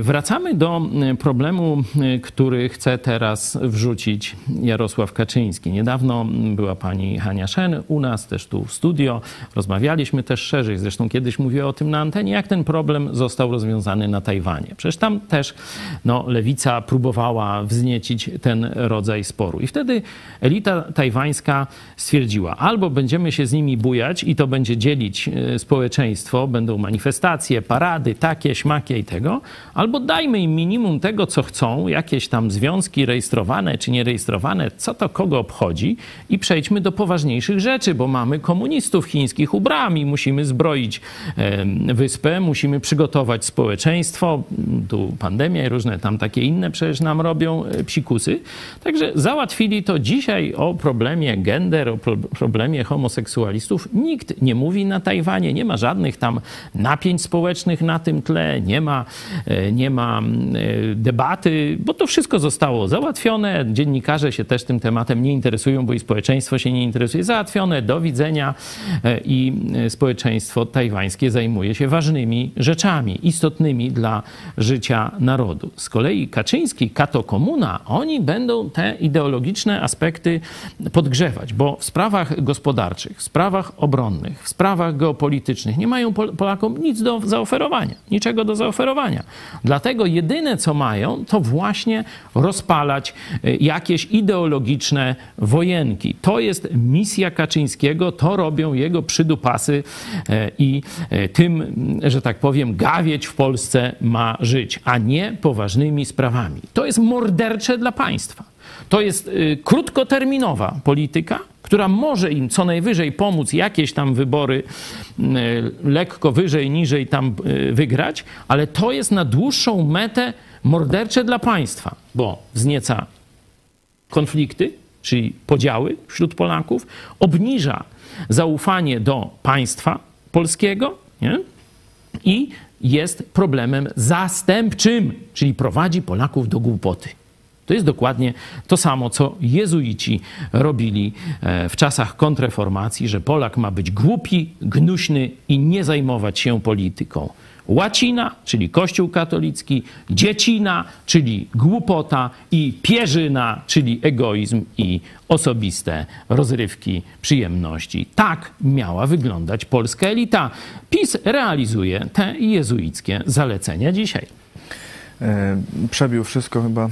Wracamy do problemu, który chce teraz wrzucić Jarosław Kaczyński. Niedawno była pani Hania Shen u nas, też tu w studio. Rozmawialiśmy też szerzej, zresztą kiedyś mówiła o tym na antenie, jak ten problem został rozwiązany na Tajwanie. Przecież tam też no, lewica próbowała wzniecić ten rodzaj sporu. I wtedy elita tajwańska stwierdziła, albo będziemy się z nimi bujać i to będzie dzielić społeczeństwo, będą manifestacje, parady, takie, śmakie i tego, albo dajmy im minimum tego, co chcą, jakieś tam związki rejestrowane czy nierejestrowane, co to kogo obchodzi i przejdźmy do poważniejszych rzeczy, bo mamy komunistów chińskich ubrami, musimy zbroić wyspę, musimy przygotować społeczeństwo, tu pandemia i różne tam takie inne przecież nam robią psikusy. Także załatwili to dzisiaj o problemie gender, o pro- problemie homoseksualistów. Nikt nie mówi na Tajwanie, nie ma żadnych tam napięć społecznych na tym tle, nie ma, nie ma debaty, bo to wszystko zostało załatwione. Dziennikarze się też tym tematem nie interesują, bo i społeczeństwo się nie interesuje. Załatwione, do widzenia i społeczeństwo tajwańskie zajmuje się ważnymi rzeczami, istotnymi dla życia narodu. Z kolei Kaczyński, Kato Komuna, oni będą te ideologiczne aspekty podgrzewać, bo w sprawach gospodarczych, w sprawach obronnych, w sprawach geopolitycznych nie mają Polakom nic do zaoferowania, niczego do zaoferowania. Dlatego jedyne, co mają, to właśnie rozpalać jakieś ideologiczne wojenki. To jest misja Kaczyńskiego, to robią jego przydupasy i tym, że tak powiem, gawieć w Polsce ma żyć, a nie poważnymi sprawami. To jest mordercze dla państwa. To jest krótkoterminowa polityka, która może im co najwyżej pomóc jakieś tam wybory lekko wyżej, niżej tam wygrać, ale to jest na dłuższą metę mordercze dla państwa, bo wznieca konflikty, czyli podziały wśród Polaków, obniża zaufanie do państwa polskiego, nie? I jest problemem zastępczym, czyli prowadzi Polaków do głupoty. To jest dokładnie to samo, co jezuici robili w czasach kontreformacji, że Polak ma być głupi, gnuśny i nie zajmować się polityką. Łacina, czyli Kościół katolicki, dziecina, czyli głupota i pierzyna, czyli egoizm i osobiste rozrywki, przyjemności. Tak miała wyglądać polska elita. PiS realizuje te jezuickie zalecenia dzisiaj. Przebił wszystko chyba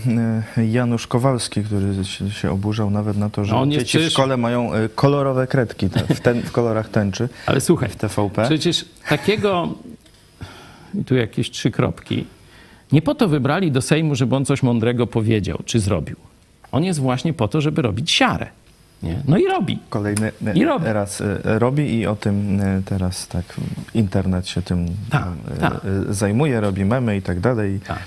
Janusz Kowalski, który się oburzał nawet na to, że no dzieci przecież... w szkole mają kolorowe kredki w, ten, w kolorach tęczy. Ale słuchaj, w T V P. Przecież takiego, tu jakieś trzy kropki, nie po to wybrali do Sejmu, żeby on coś mądrego powiedział czy zrobił. On jest właśnie po to, żeby robić siarę. Nie? No i robi. Kolejny I robi. raz robi i o tym teraz tak internet się tym ta, ta. zajmuje, robi memy i tak dalej. Ta.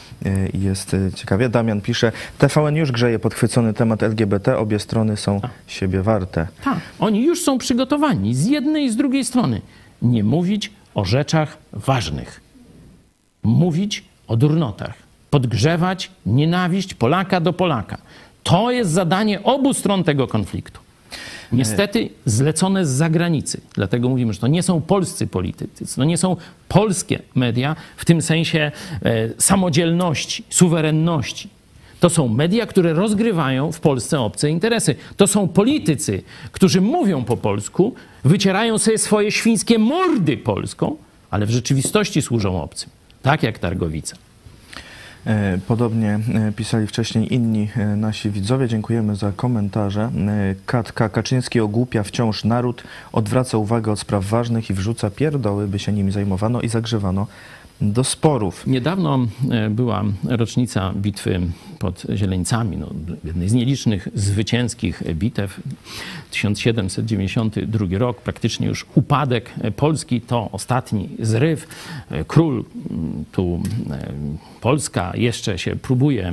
Jest ciekawie. Damian pisze, T V N już grzeje podchwycony temat L G B T, obie strony są ta. siebie warte. Tak, oni już są przygotowani z jednej i z drugiej strony. Nie mówić o rzeczach ważnych. Mówić o durnotach. Podgrzewać nienawiść Polaka do Polaka. To jest zadanie obu stron tego konfliktu. Niestety zlecone z zagranicy. Dlatego mówimy, że to nie są polscy politycy, to nie są polskie media w tym sensie samodzielności, suwerenności. To są media, które rozgrywają w Polsce obce interesy. To są politycy, którzy mówią po polsku, wycierają sobie swoje świńskie mordy Polską, ale w rzeczywistości służą obcym. Tak jak Targowica. Podobnie pisali wcześniej inni nasi widzowie. Dziękujemy za komentarze. Katka, Kaczyński ogłupia wciąż naród, odwraca uwagę od spraw ważnych i wrzuca pierdoły, by się nimi zajmowano i zagrzewano do sporów. Niedawno była rocznica bitwy pod Zieleńcami, no, jednej z nielicznych zwycięskich bitew. tysiąc siedemset dziewięćdziesiąty drugi rok, praktycznie już upadek Polski, to ostatni zryw. Król, tu Polska jeszcze się próbuje,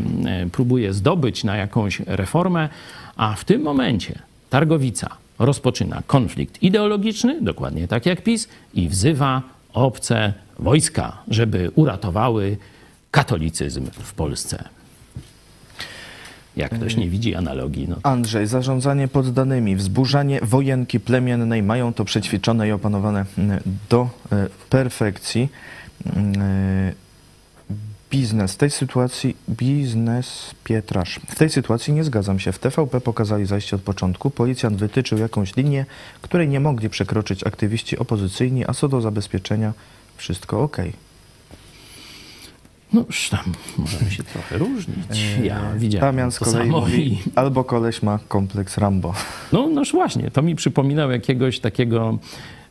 próbuje zdobyć na jakąś reformę, a w tym momencie Targowica rozpoczyna konflikt ideologiczny, dokładnie tak jak PiS, i wzywa obce wojska, żeby uratowały katolicyzm w Polsce. Jak ktoś nie widzi analogii. No. Andrzej, zarządzanie poddanymi, wzburzanie wojenki plemiennej, mają to przećwiczone i opanowane do perfekcji. Biznes, tej sytuacji, biznes Pietrasz. W tej sytuacji nie zgadzam się. W T V P pokazali zajście od początku. Policjant wytyczył jakąś linię, której nie mogli przekroczyć aktywiści opozycyjni, a co do zabezpieczenia wszystko okej. Okay. No już tam możemy się trochę różnić. Ja widziałem Damian z kolei mówi, albo koleś ma kompleks Rambo. No noż właśnie, to mi przypominał jakiegoś takiego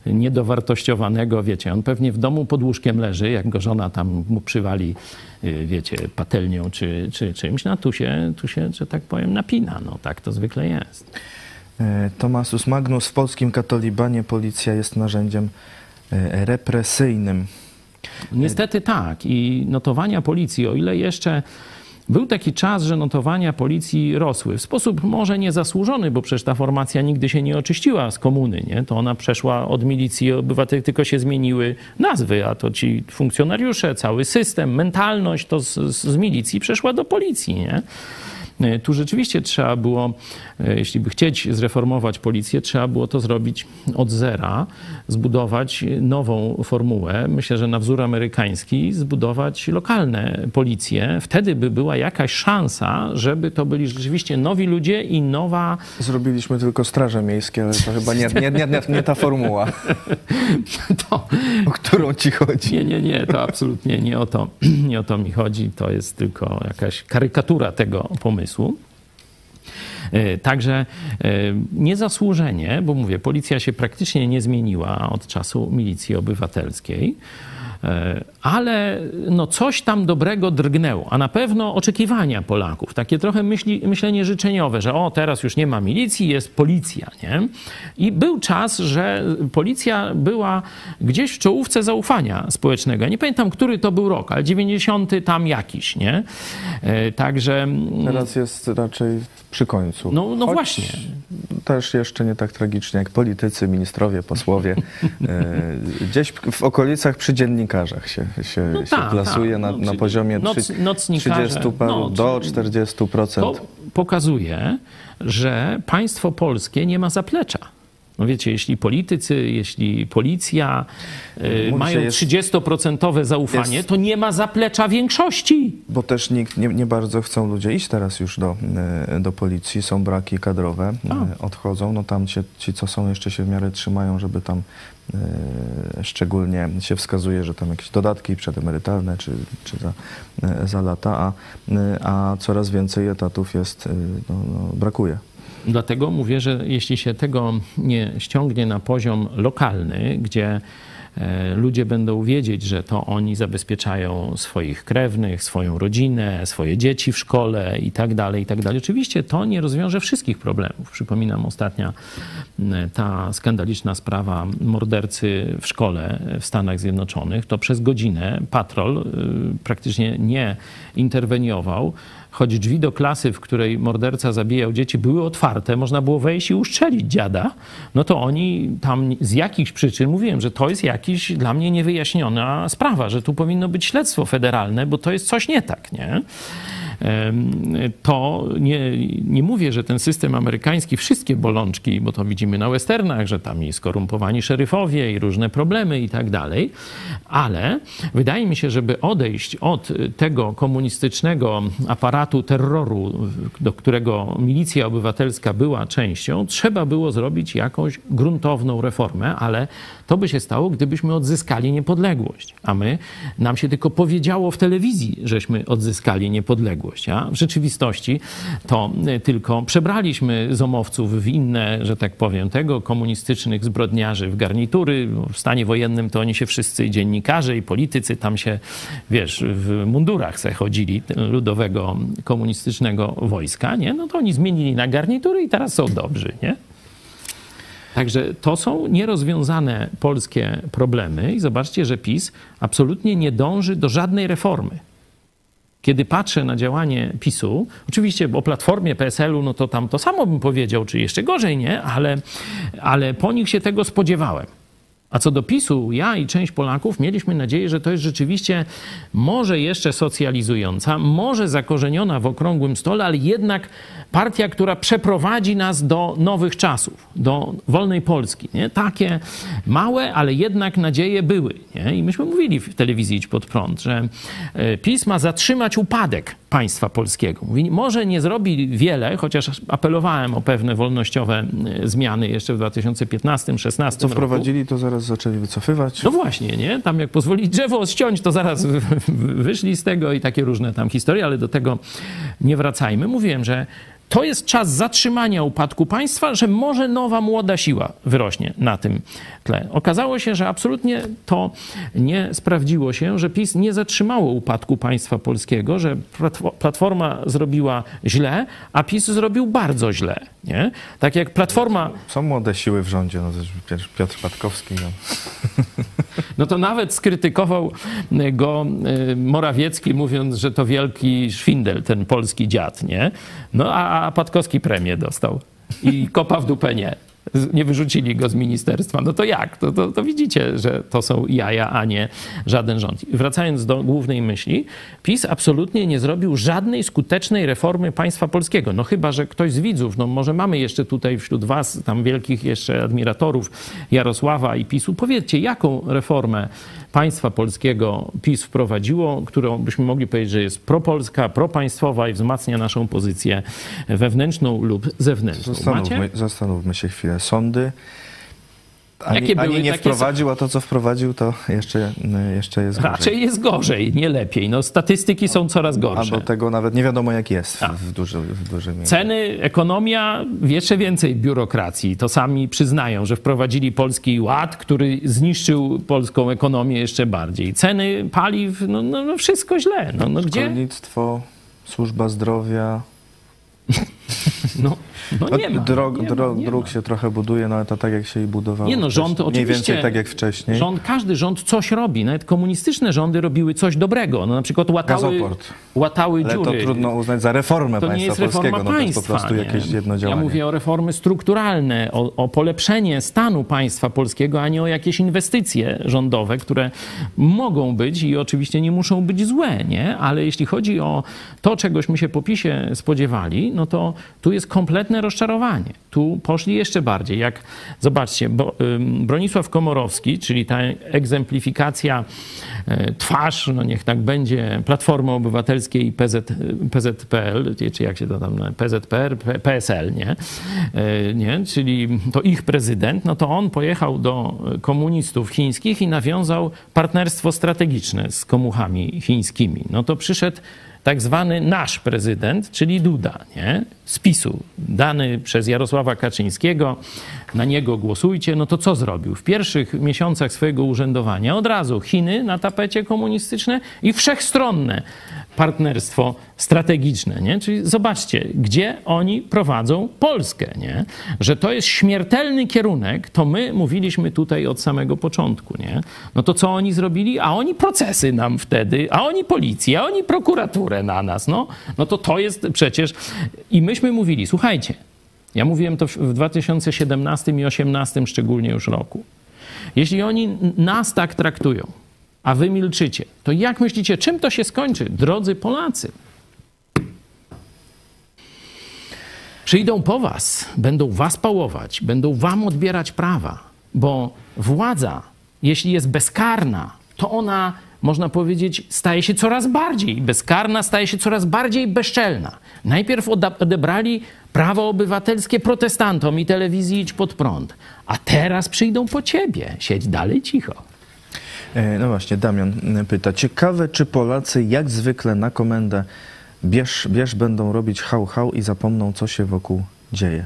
niedowartościowanego, wiecie, on pewnie w domu pod łóżkiem leży, jak go żona tam mu przywali, wiecie, patelnią czy, czy czymś, no tu się, tu się, że tak powiem, napina. No tak to zwykle jest. Tomasus Magnus, w polskim katolibanie policja jest narzędziem represyjnym. Niestety tak. I notowania policji, o ile jeszcze był taki czas, że notowania policji rosły w sposób może niezasłużony, bo przecież ta formacja nigdy się nie oczyściła z komuny, nie? To ona przeszła od milicji obywateli, tylko się zmieniły nazwy, a to ci funkcjonariusze, cały system, mentalność to z, z milicji przeszła do policji, nie? Tu rzeczywiście trzeba było, jeśli by chcieć zreformować policję, trzeba było to zrobić od zera, zbudować nową formułę, myślę, że na wzór amerykański, zbudować lokalne policje. Wtedy by była jakaś szansa, żeby to byli rzeczywiście nowi ludzie i nowa... Zrobiliśmy tylko straże miejskie, ale to chyba nie, nie, nie, nie ta formuła, to... o którą ci chodzi. Nie, nie, nie, to absolutnie nie o to, nie o to mi chodzi, to jest tylko jakaś karykatura tego pomysłu. Także niezasłużenie, bo mówię, policja się praktycznie nie zmieniła od czasu milicji obywatelskiej, ale no coś tam dobrego drgnęło, a na pewno oczekiwania Polaków, takie trochę myśli, myślenie życzeniowe, że o, teraz już nie ma milicji, jest policja, nie? I był czas, że policja była gdzieś w czołówce zaufania społecznego. Ja nie pamiętam, który to był rok, ale dziewięćdziesiąty tam jakiś, nie? Także... Teraz jest raczej przy końcu. No, no właśnie. Też jeszcze nie tak tragicznie jak politycy, ministrowie, posłowie. Gdzieś w okolicach przy dziennikach się, się, no się ta, klasuje ta. No, na, na poziomie noc, trzydziestu paru do czterdziestu procent. To pokazuje, że państwo polskie nie ma zaplecza. No wiecie, jeśli politycy, jeśli policja Mówi mają jest, trzydziestoprocentowe zaufanie, jest, to nie ma zaplecza większości. Bo też nikt, nie, nie bardzo chcą ludzie iść teraz już do, do policji, są braki kadrowe, A. odchodzą, no tam ci, ci, co są, jeszcze się w miarę trzymają, żeby tam y, szczególnie się wskazuje, że tam jakieś dodatki przedemerytalne czy, czy za, za lata, a, a coraz więcej etatów jest, no, no, brakuje. Dlatego mówię, że jeśli się tego nie ściągnie na poziom lokalny, gdzie ludzie będą wiedzieć, że to oni zabezpieczają swoich krewnych, swoją rodzinę, swoje dzieci w szkole i tak dalej, i tak dalej. Oczywiście to nie rozwiąże wszystkich problemów. Przypominam, ostatnia ta skandaliczna sprawa mordercy w szkole w Stanach Zjednoczonych, to przez godzinę patrol praktycznie nie interweniował, choć drzwi do klasy, w której morderca zabijał dzieci, były otwarte, można było wejść i uszczelić dziada, no to oni tam z jakichś przyczyn, mówiłem, że to jest jakaś dla mnie niewyjaśniona sprawa, że tu powinno być śledztwo federalne, bo to jest coś nie tak, nie? To nie, nie mówię, że ten system amerykański, wszystkie bolączki, bo to widzimy na westernach, że tam i skorumpowani szeryfowie i różne problemy i tak dalej, ale wydaje mi się, żeby odejść od tego komunistycznego aparatu terroru, do którego milicja obywatelska była częścią, trzeba było zrobić jakąś gruntowną reformę, ale to by się stało, gdybyśmy odzyskali niepodległość, a my, nam się tylko powiedziało w telewizji, żeśmy odzyskali niepodległość. A w rzeczywistości to tylko przebraliśmy zomowców w inne, że tak powiem, tego, komunistycznych zbrodniarzy w garnitury. W stanie wojennym to oni się wszyscy, dziennikarze i politycy, tam się, wiesz, w mundurach se chodzili ludowego komunistycznego wojska, nie? No to oni zmienili na garnitury i teraz są dobrzy, nie? Także to są nierozwiązane polskie problemy i zobaczcie, że PiS absolutnie nie dąży do żadnej reformy. Kiedy patrzę na działanie PiSu, oczywiście o Platformie P S L u, no to tam to samo bym powiedział, czy jeszcze gorzej, nie? Ale, ale po nich się tego spodziewałem. A co do PiSu, ja i część Polaków mieliśmy nadzieję, że to jest rzeczywiście może jeszcze socjalizująca, może zakorzeniona w okrągłym stole, ale jednak partia, która przeprowadzi nas do nowych czasów, do wolnej Polski. Nie? Takie małe, ale jednak nadzieje były. Nie? I myśmy mówili w telewizji Idź Pod Prąd, że PiS ma zatrzymać upadek państwa polskiego. Mówi, może nie zrobi wiele, chociaż apelowałem o pewne wolnościowe zmiany jeszcze w dwa tysiące piętnastym szesnastym roku. Co wprowadzili, to zaraz zaczęli wycofywać. No właśnie, nie? Tam jak pozwolili drzewo ściąć, to zaraz wyszli z tego i takie różne tam historie, ale do tego nie wracajmy. Mówiłem, że to jest czas zatrzymania upadku państwa, że może nowa, młoda siła wyrośnie na tym tle. Okazało się, że absolutnie to nie sprawdziło się, że PiS nie zatrzymało upadku państwa polskiego, że Platforma zrobiła źle, a PiS zrobił bardzo źle. Nie? Tak jak Platforma... Są młode siły w rządzie, no to Piotr Patkowski. No. No to nawet skrytykował go Morawiecki, mówiąc, że to wielki szwindel, ten polski dziad, nie? No a A Patkowski premię dostał i kopa w dupę nie. Nie wyrzucili go z ministerstwa. No to jak? To, to, to widzicie, że to są jaja, a nie żaden rząd. I wracając do głównej myśli, PiS absolutnie nie zrobił żadnej skutecznej reformy państwa polskiego. No chyba, że ktoś z widzów, no może mamy jeszcze tutaj wśród was tam wielkich jeszcze admiratorów Jarosława i PiSu. Powiedzcie, jaką reformę państwa polskiego PiS wprowadziło, którą byśmy mogli powiedzieć, że jest propolska, propaństwowa i wzmacnia naszą pozycję wewnętrzną lub zewnętrzną. Zastanówmy, zastanówmy się chwilę. Sądy. Ani, ani nie wprowadził, a to, co wprowadził, to jeszcze, jeszcze jest gorzej. Raczej jest gorzej, nie lepiej. No, statystyki są coraz gorsze. A do tego nawet nie wiadomo, jak jest w, w, duży, w dużym mierze. Ceny, ekonomia, jeszcze więcej biurokracji. To sami przyznają, że wprowadzili Polski Ład, który zniszczył polską ekonomię jeszcze bardziej. Ceny paliw, no, no wszystko źle. No, no, gdzie? Szkolnictwo, służba zdrowia... No, no nie ma. Drog, nie drog, ma, nie dróg ma. Się trochę buduje, no ale to tak jak się i budowało. Nie no, rząd oczywiście, mniej więcej tak jak wcześniej. Rząd, każdy rząd coś robi. Nawet komunistyczne rządy robiły coś dobrego. No na przykład łatały, łatały dziury. Ale to trudno uznać za reformę to państwa reforma polskiego. Państwa, no to jest po prostu nie. jakieś jedno działanie. Ja mówię o reformy strukturalne, o, o polepszenie stanu państwa polskiego, a nie o jakieś inwestycje rządowe, które mogą być i oczywiście nie muszą być złe, nie? Ale jeśli chodzi o to, czegośmy się po PiSie spodziewali, no to tu jest kompletne rozczarowanie. Tu poszli jeszcze bardziej. Jak zobaczcie, bo, ym, Bronisław Komorowski, czyli ta egzemplifikacja, y, twarz, no niech tak będzie, Platformy Obywatelskiej i P Z, P Z P L, czy jak się to tam, P Z P R, P S L, nie? Y, nie? Czyli to ich prezydent, no to on pojechał do komunistów chińskich i nawiązał partnerstwo strategiczne z komuchami chińskimi. No to przyszedł tak zwany nasz prezydent, czyli Duda, nie? Z PiSu, dany przez Jarosława Kaczyńskiego, na niego głosujcie, no to co zrobił? W pierwszych miesiącach swojego urzędowania od razu Chiny na tapecie komunistyczne i wszechstronne partnerstwo strategiczne, nie? Czyli zobaczcie, gdzie oni prowadzą Polskę, nie? Że to jest śmiertelny kierunek, to my mówiliśmy tutaj od samego początku, nie? No to co oni zrobili? A oni procesy nam wtedy, a oni policję, a oni prokuraturę na nas, no. No to to jest przecież... I myśmy mówili, słuchajcie, ja mówiłem to w dwa tysiące siedemnastym i dwa tysiące osiemnastym szczególnie już roku. Jeśli oni nas tak traktują, a wy milczycie, to jak myślicie, czym to się skończy, drodzy Polacy? Przyjdą po was, będą was pałować, będą wam odbierać prawa, bo władza, jeśli jest bezkarna, to ona, można powiedzieć, staje się coraz bardziej bezkarna, staje się coraz bardziej bezczelna. Najpierw odebrali prawo obywatelskie protestantom i telewizji Idź Pod Prąd, a teraz przyjdą po ciebie, siedź dalej cicho. No właśnie, Damian pyta, ciekawe czy Polacy jak zwykle na komendę bierz, bierz będą robić hał hał i zapomną, co się wokół dzieje.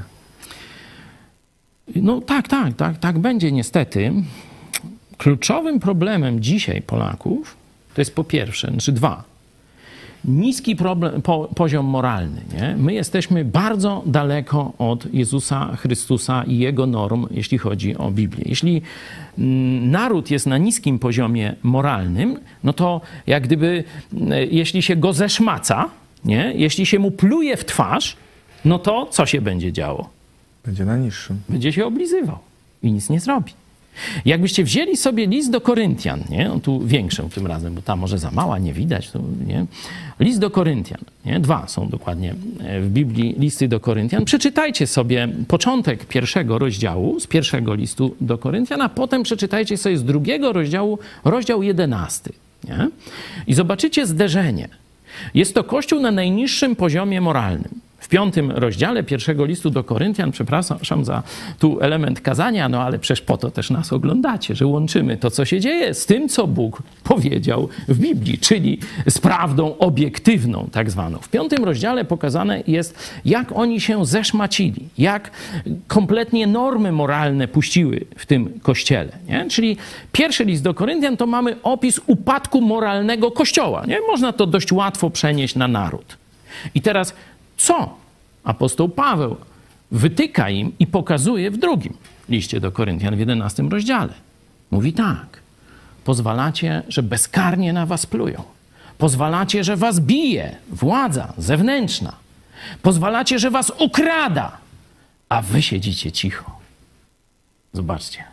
No tak, tak, tak, tak będzie niestety. Kluczowym problemem dzisiaj Polaków to jest po pierwsze, znaczy dwa, niski problem, po, poziom moralny, nie? My jesteśmy bardzo daleko od Jezusa Chrystusa i Jego norm, jeśli chodzi o Biblię. Jeśli naród jest na niskim poziomie moralnym, no to jak gdyby, jeśli się go zeszmaca, nie? Jeśli się mu pluje w twarz, no to co się będzie działo? Będzie na niższym. Będzie się oblizywał i nic nie zrobi. Jakbyście wzięli sobie list do Koryntian, nie? On tu większą tym razem, bo ta może za mała, nie widać. To, nie? List do Koryntian, nie? Dwa są dokładnie w Biblii listy do Koryntian. Przeczytajcie sobie początek pierwszego rozdziału z pierwszego listu do Koryntian, a potem przeczytajcie sobie z drugiego rozdziału rozdział jedenasty. Nie? I zobaczycie zderzenie. Jest to Kościół na najniższym poziomie moralnym. W piątym rozdziale pierwszego listu do Koryntian, przepraszam za tu element kazania, no ale przecież po to też nas oglądacie, że łączymy to, co się dzieje, z tym, co Bóg powiedział w Biblii, czyli z prawdą obiektywną tak zwaną. W piątym rozdziale pokazane jest, jak oni się zeszmacili, jak kompletnie normy moralne puściły w tym Kościele. Nie? Czyli pierwszy list do Koryntian to mamy opis upadku moralnego Kościoła. Nie? Można to dość łatwo przenieść na naród. I teraz co apostoł Paweł wytyka im i pokazuje w drugim liście do Koryntian w jedenastym rozdziale. Mówi tak. Pozwalacie, że bezkarnie na was plują. Pozwalacie, że was bije władza zewnętrzna. Pozwalacie, że was okrada, a wy siedzicie cicho. Zobaczcie.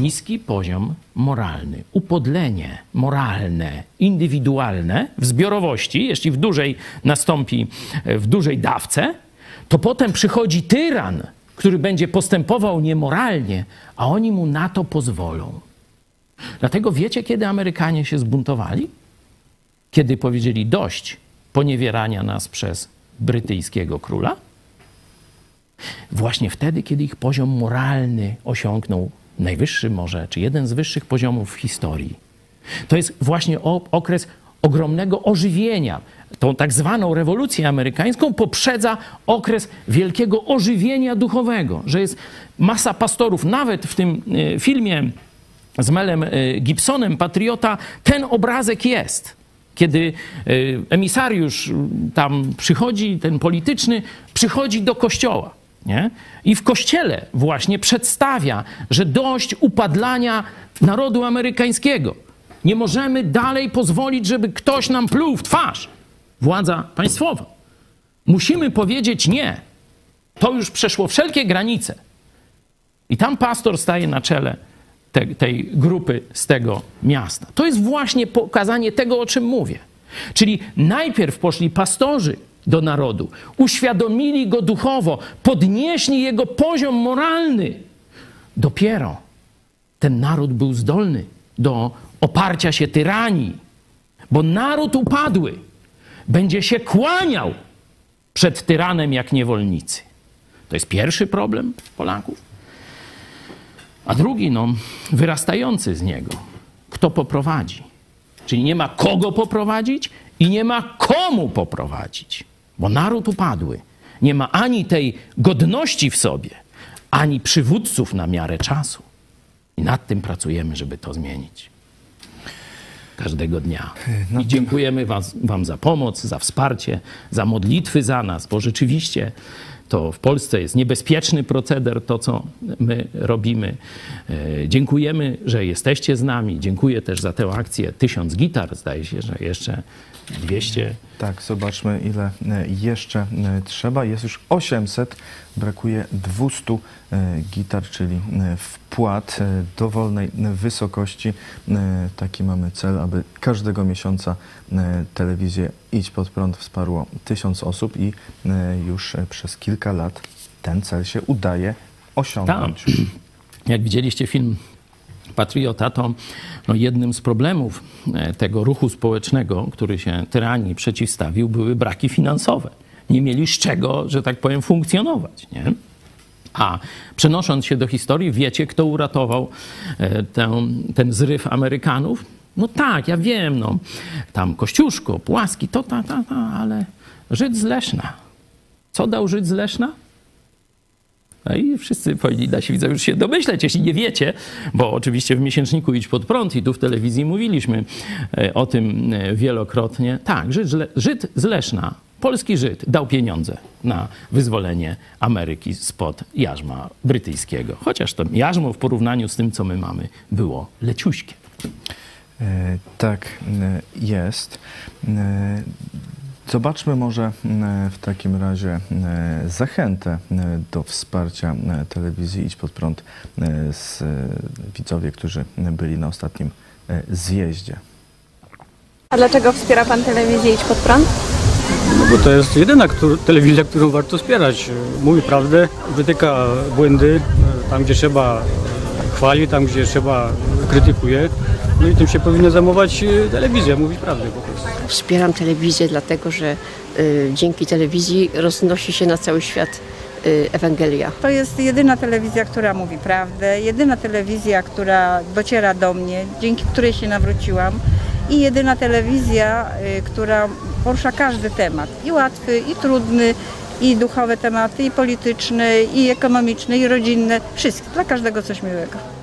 Niski poziom moralny, upodlenie moralne, indywidualne w zbiorowości, jeśli w dużej nastąpi, w dużej dawce, to potem przychodzi tyran, który będzie postępował niemoralnie, a oni mu na to pozwolą. Dlatego wiecie, kiedy Amerykanie się zbuntowali? Kiedy powiedzieli dość poniewierania nas przez brytyjskiego króla? Właśnie wtedy, kiedy ich poziom moralny osiągnął najwyższy może, czy jeden z wyższych poziomów w historii. To jest właśnie okres ogromnego ożywienia. Tą tak zwaną rewolucję amerykańską poprzedza okres wielkiego ożywienia duchowego, że jest masa pastorów. Nawet w tym filmie z Melem Gibsonem, Patriota, ten obrazek jest. Kiedy emisariusz tam przychodzi, ten polityczny, przychodzi do kościoła. Nie? I w kościele właśnie przedstawia, że dość upadlania narodu amerykańskiego. Nie możemy dalej pozwolić, żeby ktoś nam pluł w twarz. Władza państwowa. Musimy powiedzieć nie. To już przeszło wszelkie granice. I tam pastor staje na czele te, tej grupy z tego miasta. To jest właśnie pokazanie tego, o czym mówię. Czyli najpierw poszli pastorzy do narodu. Uświadomili go duchowo, podnieśli jego poziom moralny. Dopiero ten naród był zdolny do oparcia się tyranii, bo naród upadły będzie się kłaniał przed tyranem jak niewolnicy. To jest pierwszy problem Polaków. A drugi, no, wyrastający z niego. Kto poprowadzi? Czyli nie ma kogo poprowadzić i nie ma komu poprowadzić. Bo naród upadły nie ma ani tej godności w sobie, ani przywódców na miarę czasu. I nad tym pracujemy, żeby to zmienić. Każdego dnia. I dziękujemy was, wam za pomoc, za wsparcie, za modlitwy za nas, bo rzeczywiście to w Polsce jest niebezpieczny proceder, to co my robimy. Dziękujemy, że jesteście z nami. Dziękuję też za tę akcję tysiąc gitar, zdaje się, że jeszcze dwieście. Tak, zobaczmy, ile jeszcze trzeba. Jest już osiemset, brakuje dwieście gitar, czyli wpłat dowolnej wysokości. Taki mamy cel, aby każdego miesiąca telewizję Idź Pod Prąd wsparło tysiąc osób i już przez kilka lat ten cel się udaje osiągnąć. Tam, jak widzieliście film Patriota, to no, jednym z problemów tego ruchu społecznego, który się tyranii przeciwstawił, były braki finansowe. Nie mieli z czego, że tak powiem, funkcjonować. Nie? A przenosząc się do historii, wiecie, kto uratował ten, ten zryw Amerykanów? No tak, ja wiem, no, tam Kościuszko, Płaski, to ta, ta, ta, ale Żyd z Leszna. Co dał Żyd z Leszna? No i wszyscy powinni, nasi widzowie, już się domyśleć, jeśli nie wiecie, bo oczywiście w miesięczniku Idź Pod Prąd i tu w telewizji mówiliśmy o tym wielokrotnie. Tak, Żyd z Leszna, polski Żyd, dał pieniądze na wyzwolenie Ameryki spod jarzma brytyjskiego. Chociaż to jarzmo w porównaniu z tym, co my mamy, było leciuśkie. Tak jest. Zobaczmy może w takim razie zachętę do wsparcia telewizji Idź Pod Prąd z widzowie, którzy byli na ostatnim zjeździe. A dlaczego wspiera Pan telewizję Idź Pod Prąd? No bo to jest jedyna któr- telewizja, którą warto wspierać. Mówi prawdę, wytyka błędy tam, gdzie trzeba, chwali tam, gdzie trzeba, krytykuje. No i tym się powinna zajmować telewizja, mówić prawdę po prostu. Wspieram telewizję dlatego, że y, dzięki telewizji roznosi się na cały świat y, Ewangelia. To jest jedyna telewizja, która mówi prawdę, jedyna telewizja, która dociera do mnie, dzięki której się nawróciłam i jedyna telewizja, y, która porusza każdy temat, i łatwy, i trudny, i duchowe tematy, i polityczne, i ekonomiczne, i rodzinne, wszystko, dla każdego coś miłego.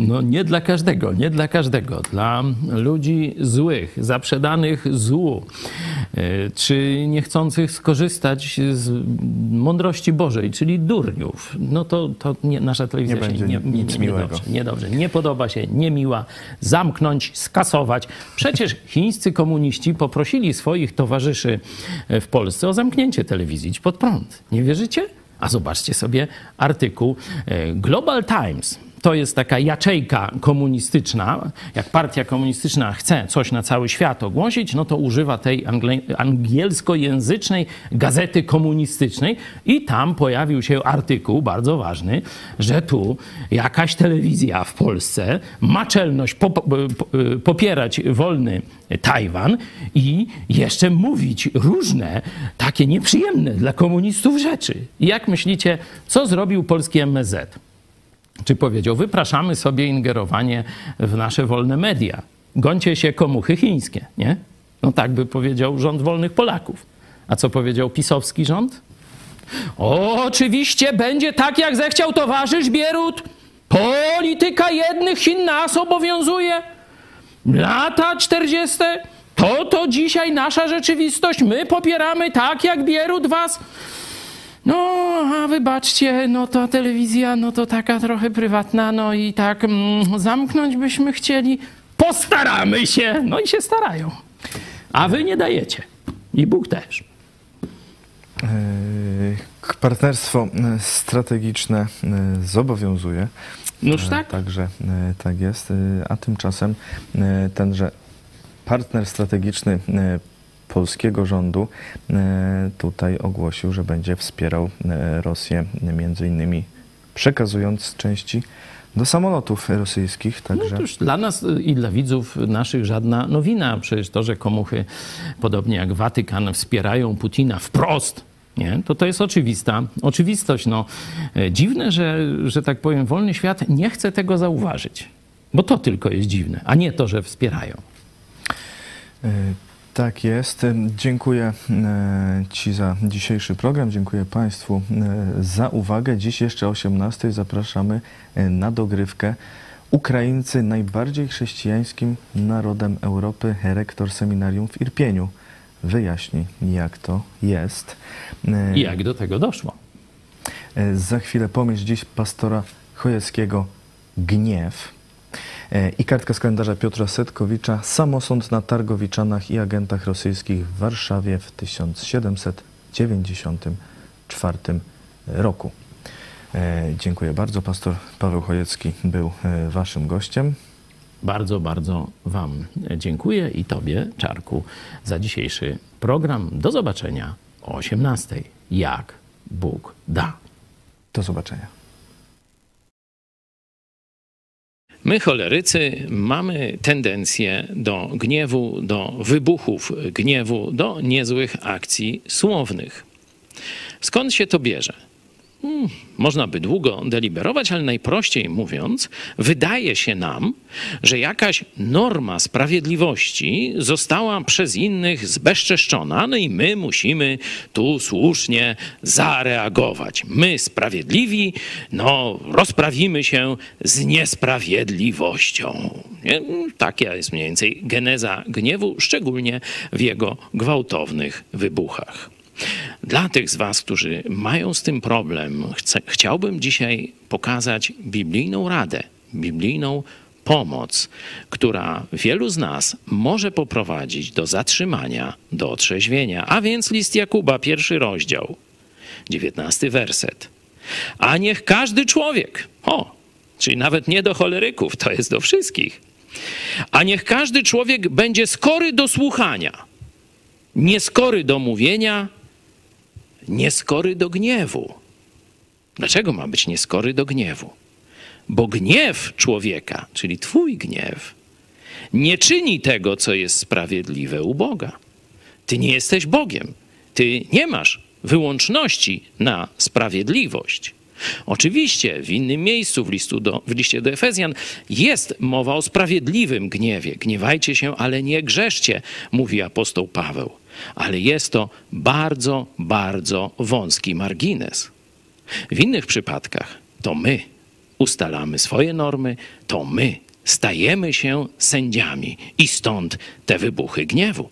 No nie dla każdego, nie dla każdego. Dla ludzi złych, zaprzedanych złu, czy niechcących skorzystać z mądrości Bożej, czyli durniów, no to, to nie, nasza telewizja nie się będzie nie, nic nie, nie, miłego. Dobrze, nie, dobrze, nie podoba się, niemiła, zamknąć, skasować. Przecież chińscy komuniści poprosili swoich towarzyszy w Polsce o zamknięcie telewizji Idź Pod Prąd. Nie wierzycie? A zobaczcie sobie artykuł Global Times. To jest taka jaczejka komunistyczna. Jak partia komunistyczna chce coś na cały świat ogłosić, no to używa tej angielskojęzycznej gazety komunistycznej i tam pojawił się artykuł bardzo ważny, że tu jakaś telewizja w Polsce ma czelność popierać wolny Tajwan i jeszcze mówić różne takie nieprzyjemne dla komunistów rzeczy. I jak myślicie, co zrobił polski M S Z? Czy powiedział, wypraszamy sobie ingerowanie w nasze wolne media. Gońcie się komuchy chińskie, nie? No tak by powiedział rząd wolnych Polaków. A co powiedział pisowski rząd? O, oczywiście będzie tak, jak zechciał towarzysz Bierut. Polityka jednych Chin nas obowiązuje. Lata czterdzieste. To to dzisiaj nasza rzeczywistość. My popieramy tak, jak Bierut was... No, a wybaczcie, no to telewizja, no to taka trochę prywatna, no i tak mm, zamknąć byśmy chcieli. Postaramy się! No i się starają. A wy nie dajecie. I Bóg też. Partnerstwo strategiczne zobowiązuje. Noż tak? Także tak jest. A tymczasem tenże partner strategiczny polskiego rządu tutaj ogłosił, że będzie wspierał Rosję, między innymi przekazując części do samolotów rosyjskich. Także... No już dla nas i dla widzów naszych żadna nowina. Przecież to, że komuchy, podobnie jak Watykan, wspierają Putina wprost, nie? To to jest oczywista oczywistość. No, dziwne, że, że tak powiem, wolny świat nie chce tego zauważyć. Bo to tylko jest dziwne, a nie to, że wspierają. Y- Tak jest. Dziękuję Ci za dzisiejszy program. Dziękuję Państwu za uwagę. Dziś jeszcze o osiemnastej zapraszamy na dogrywkę. Ukraińcy najbardziej chrześcijańskim narodem Europy. Rektor seminarium w Irpieniu wyjaśni, jak to jest. I jak do tego doszło. Za chwilę pomyśl dziś pastora Chojeckiego Gniew. I kartka z kalendarza Piotra Setkowicza, samosąd na Targowiczanach i agentach rosyjskich w Warszawie w tysiąc siedemset dziewięćdziesiątym czwartym roku. E, dziękuję bardzo. Pastor Paweł Chojecki był e, waszym gościem. Bardzo, bardzo wam dziękuję i tobie, Czarku, za dzisiejszy program. Do zobaczenia o osiemnastej. Jak Bóg da. Do zobaczenia. My, cholerycy, mamy tendencję do gniewu, do wybuchów gniewu, do niezłych akcji słownych. Skąd się to bierze? Hmm, można by długo deliberować, ale najprościej mówiąc, wydaje się nam, że jakaś norma sprawiedliwości została przez innych zbezczeszczona, no i my musimy tu słusznie zareagować. My sprawiedliwi, no rozprawimy się z niesprawiedliwością. Nie? Taka jest mniej więcej geneza gniewu, szczególnie w jego gwałtownych wybuchach. Dla tych z was, którzy mają z tym problem, chcę, chciałbym dzisiaj pokazać biblijną radę, biblijną pomoc, która wielu z nas może poprowadzić do zatrzymania, do otrzeźwienia. A więc list Jakuba, pierwszy rozdział, dziewiętnasty werset. A niech każdy człowiek, o, czyli nawet nie do choleryków, to jest do wszystkich, a niech każdy człowiek będzie skory do słuchania, nieskory do mówienia, nieskory do gniewu. Dlaczego ma być nieskory do gniewu? Bo gniew człowieka, czyli twój gniew, nie czyni tego, co jest sprawiedliwe u Boga. Ty nie jesteś Bogiem. Ty nie masz wyłączności na sprawiedliwość. Oczywiście w innym miejscu, w, listu do, w liście do Efezjan, jest mowa o sprawiedliwym gniewie. Gniewajcie się, ale nie grzeszcie, mówi apostoł Paweł. Ale jest to bardzo, bardzo wąski margines. W innych przypadkach to my ustalamy swoje normy, to my stajemy się sędziami i stąd te wybuchy gniewu.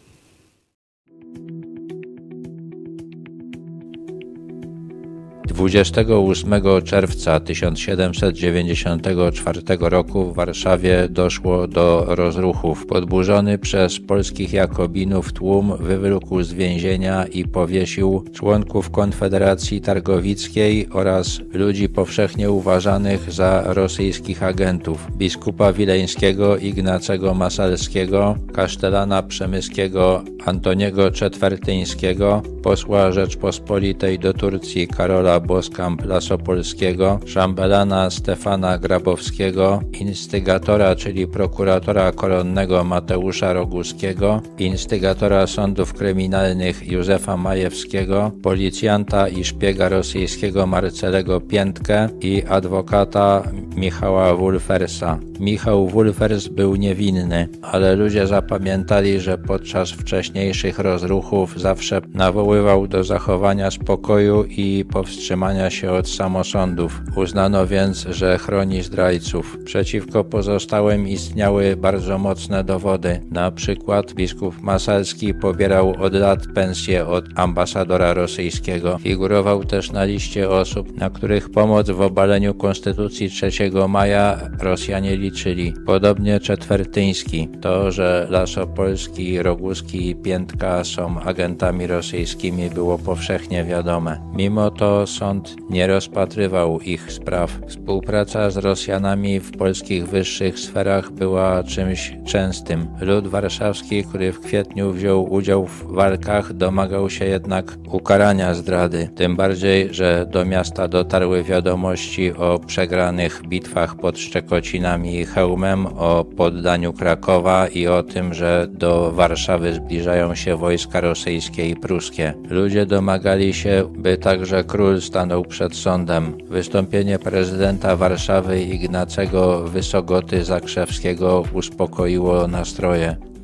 dwudziestego ósmego czerwca tysiąc siedemset dziewięćdziesiątego czwartego roku w Warszawie doszło do rozruchów. Podburzony przez polskich jakobinów tłum wywlókł z więzienia i powiesił członków Konfederacji Targowickiej oraz ludzi powszechnie uważanych za rosyjskich agentów: biskupa wileńskiego Ignacego Masalskiego, kasztelana przemyskiego Antoniego Czetwertyńskiego, posła Rzeczpospolitej do Turcji Karola Boskamp-Lasopolskiego, szambelana Stefana Grabowskiego, instygatora, czyli prokuratora koronnego Mateusza Roguskiego, instygatora sądów kryminalnych Józefa Majewskiego, policjanta i szpiega rosyjskiego Marcelego Piętkę i adwokata Michała Wulfersa. Michał Wulfers był niewinny, ale ludzie zapamiętali, że podczas wcześniejszych rozruchów zawsze nawoływał do zachowania spokoju i powstrzymania się od samosądów. Uznano więc, że chroni zdrajców. Przeciwko pozostałym istniały bardzo mocne dowody. Na przykład biskup Masalski pobierał od lat pensję od ambasadora rosyjskiego. Figurował też na liście osób, na których pomoc w obaleniu Konstytucji trzeciego maja Rosjanie liczyli. Podobnie Czetwertyński. To, że Lasopolski, Roguski i Piętka są agentami rosyjskimi, było powszechnie wiadome. Mimo to sąd nie rozpatrywał ich spraw. Współpraca z Rosjanami w polskich wyższych sferach była czymś częstym. Lud warszawski, który w kwietniu wziął udział w walkach, domagał się jednak ukarania zdrady. Tym bardziej, że do miasta dotarły wiadomości o przegranych bitwach pod Szczekocinami i Chełmem, o poddaniu Krakowa i o tym, że do Warszawy zbliżają się wojska rosyjskie i pruskie. Ludzie domagali się, by także król stanął przed sądem. Wystąpienie prezydenta Warszawy Ignacego Wysogoty Zakrzewskiego uspokoiło nastroje.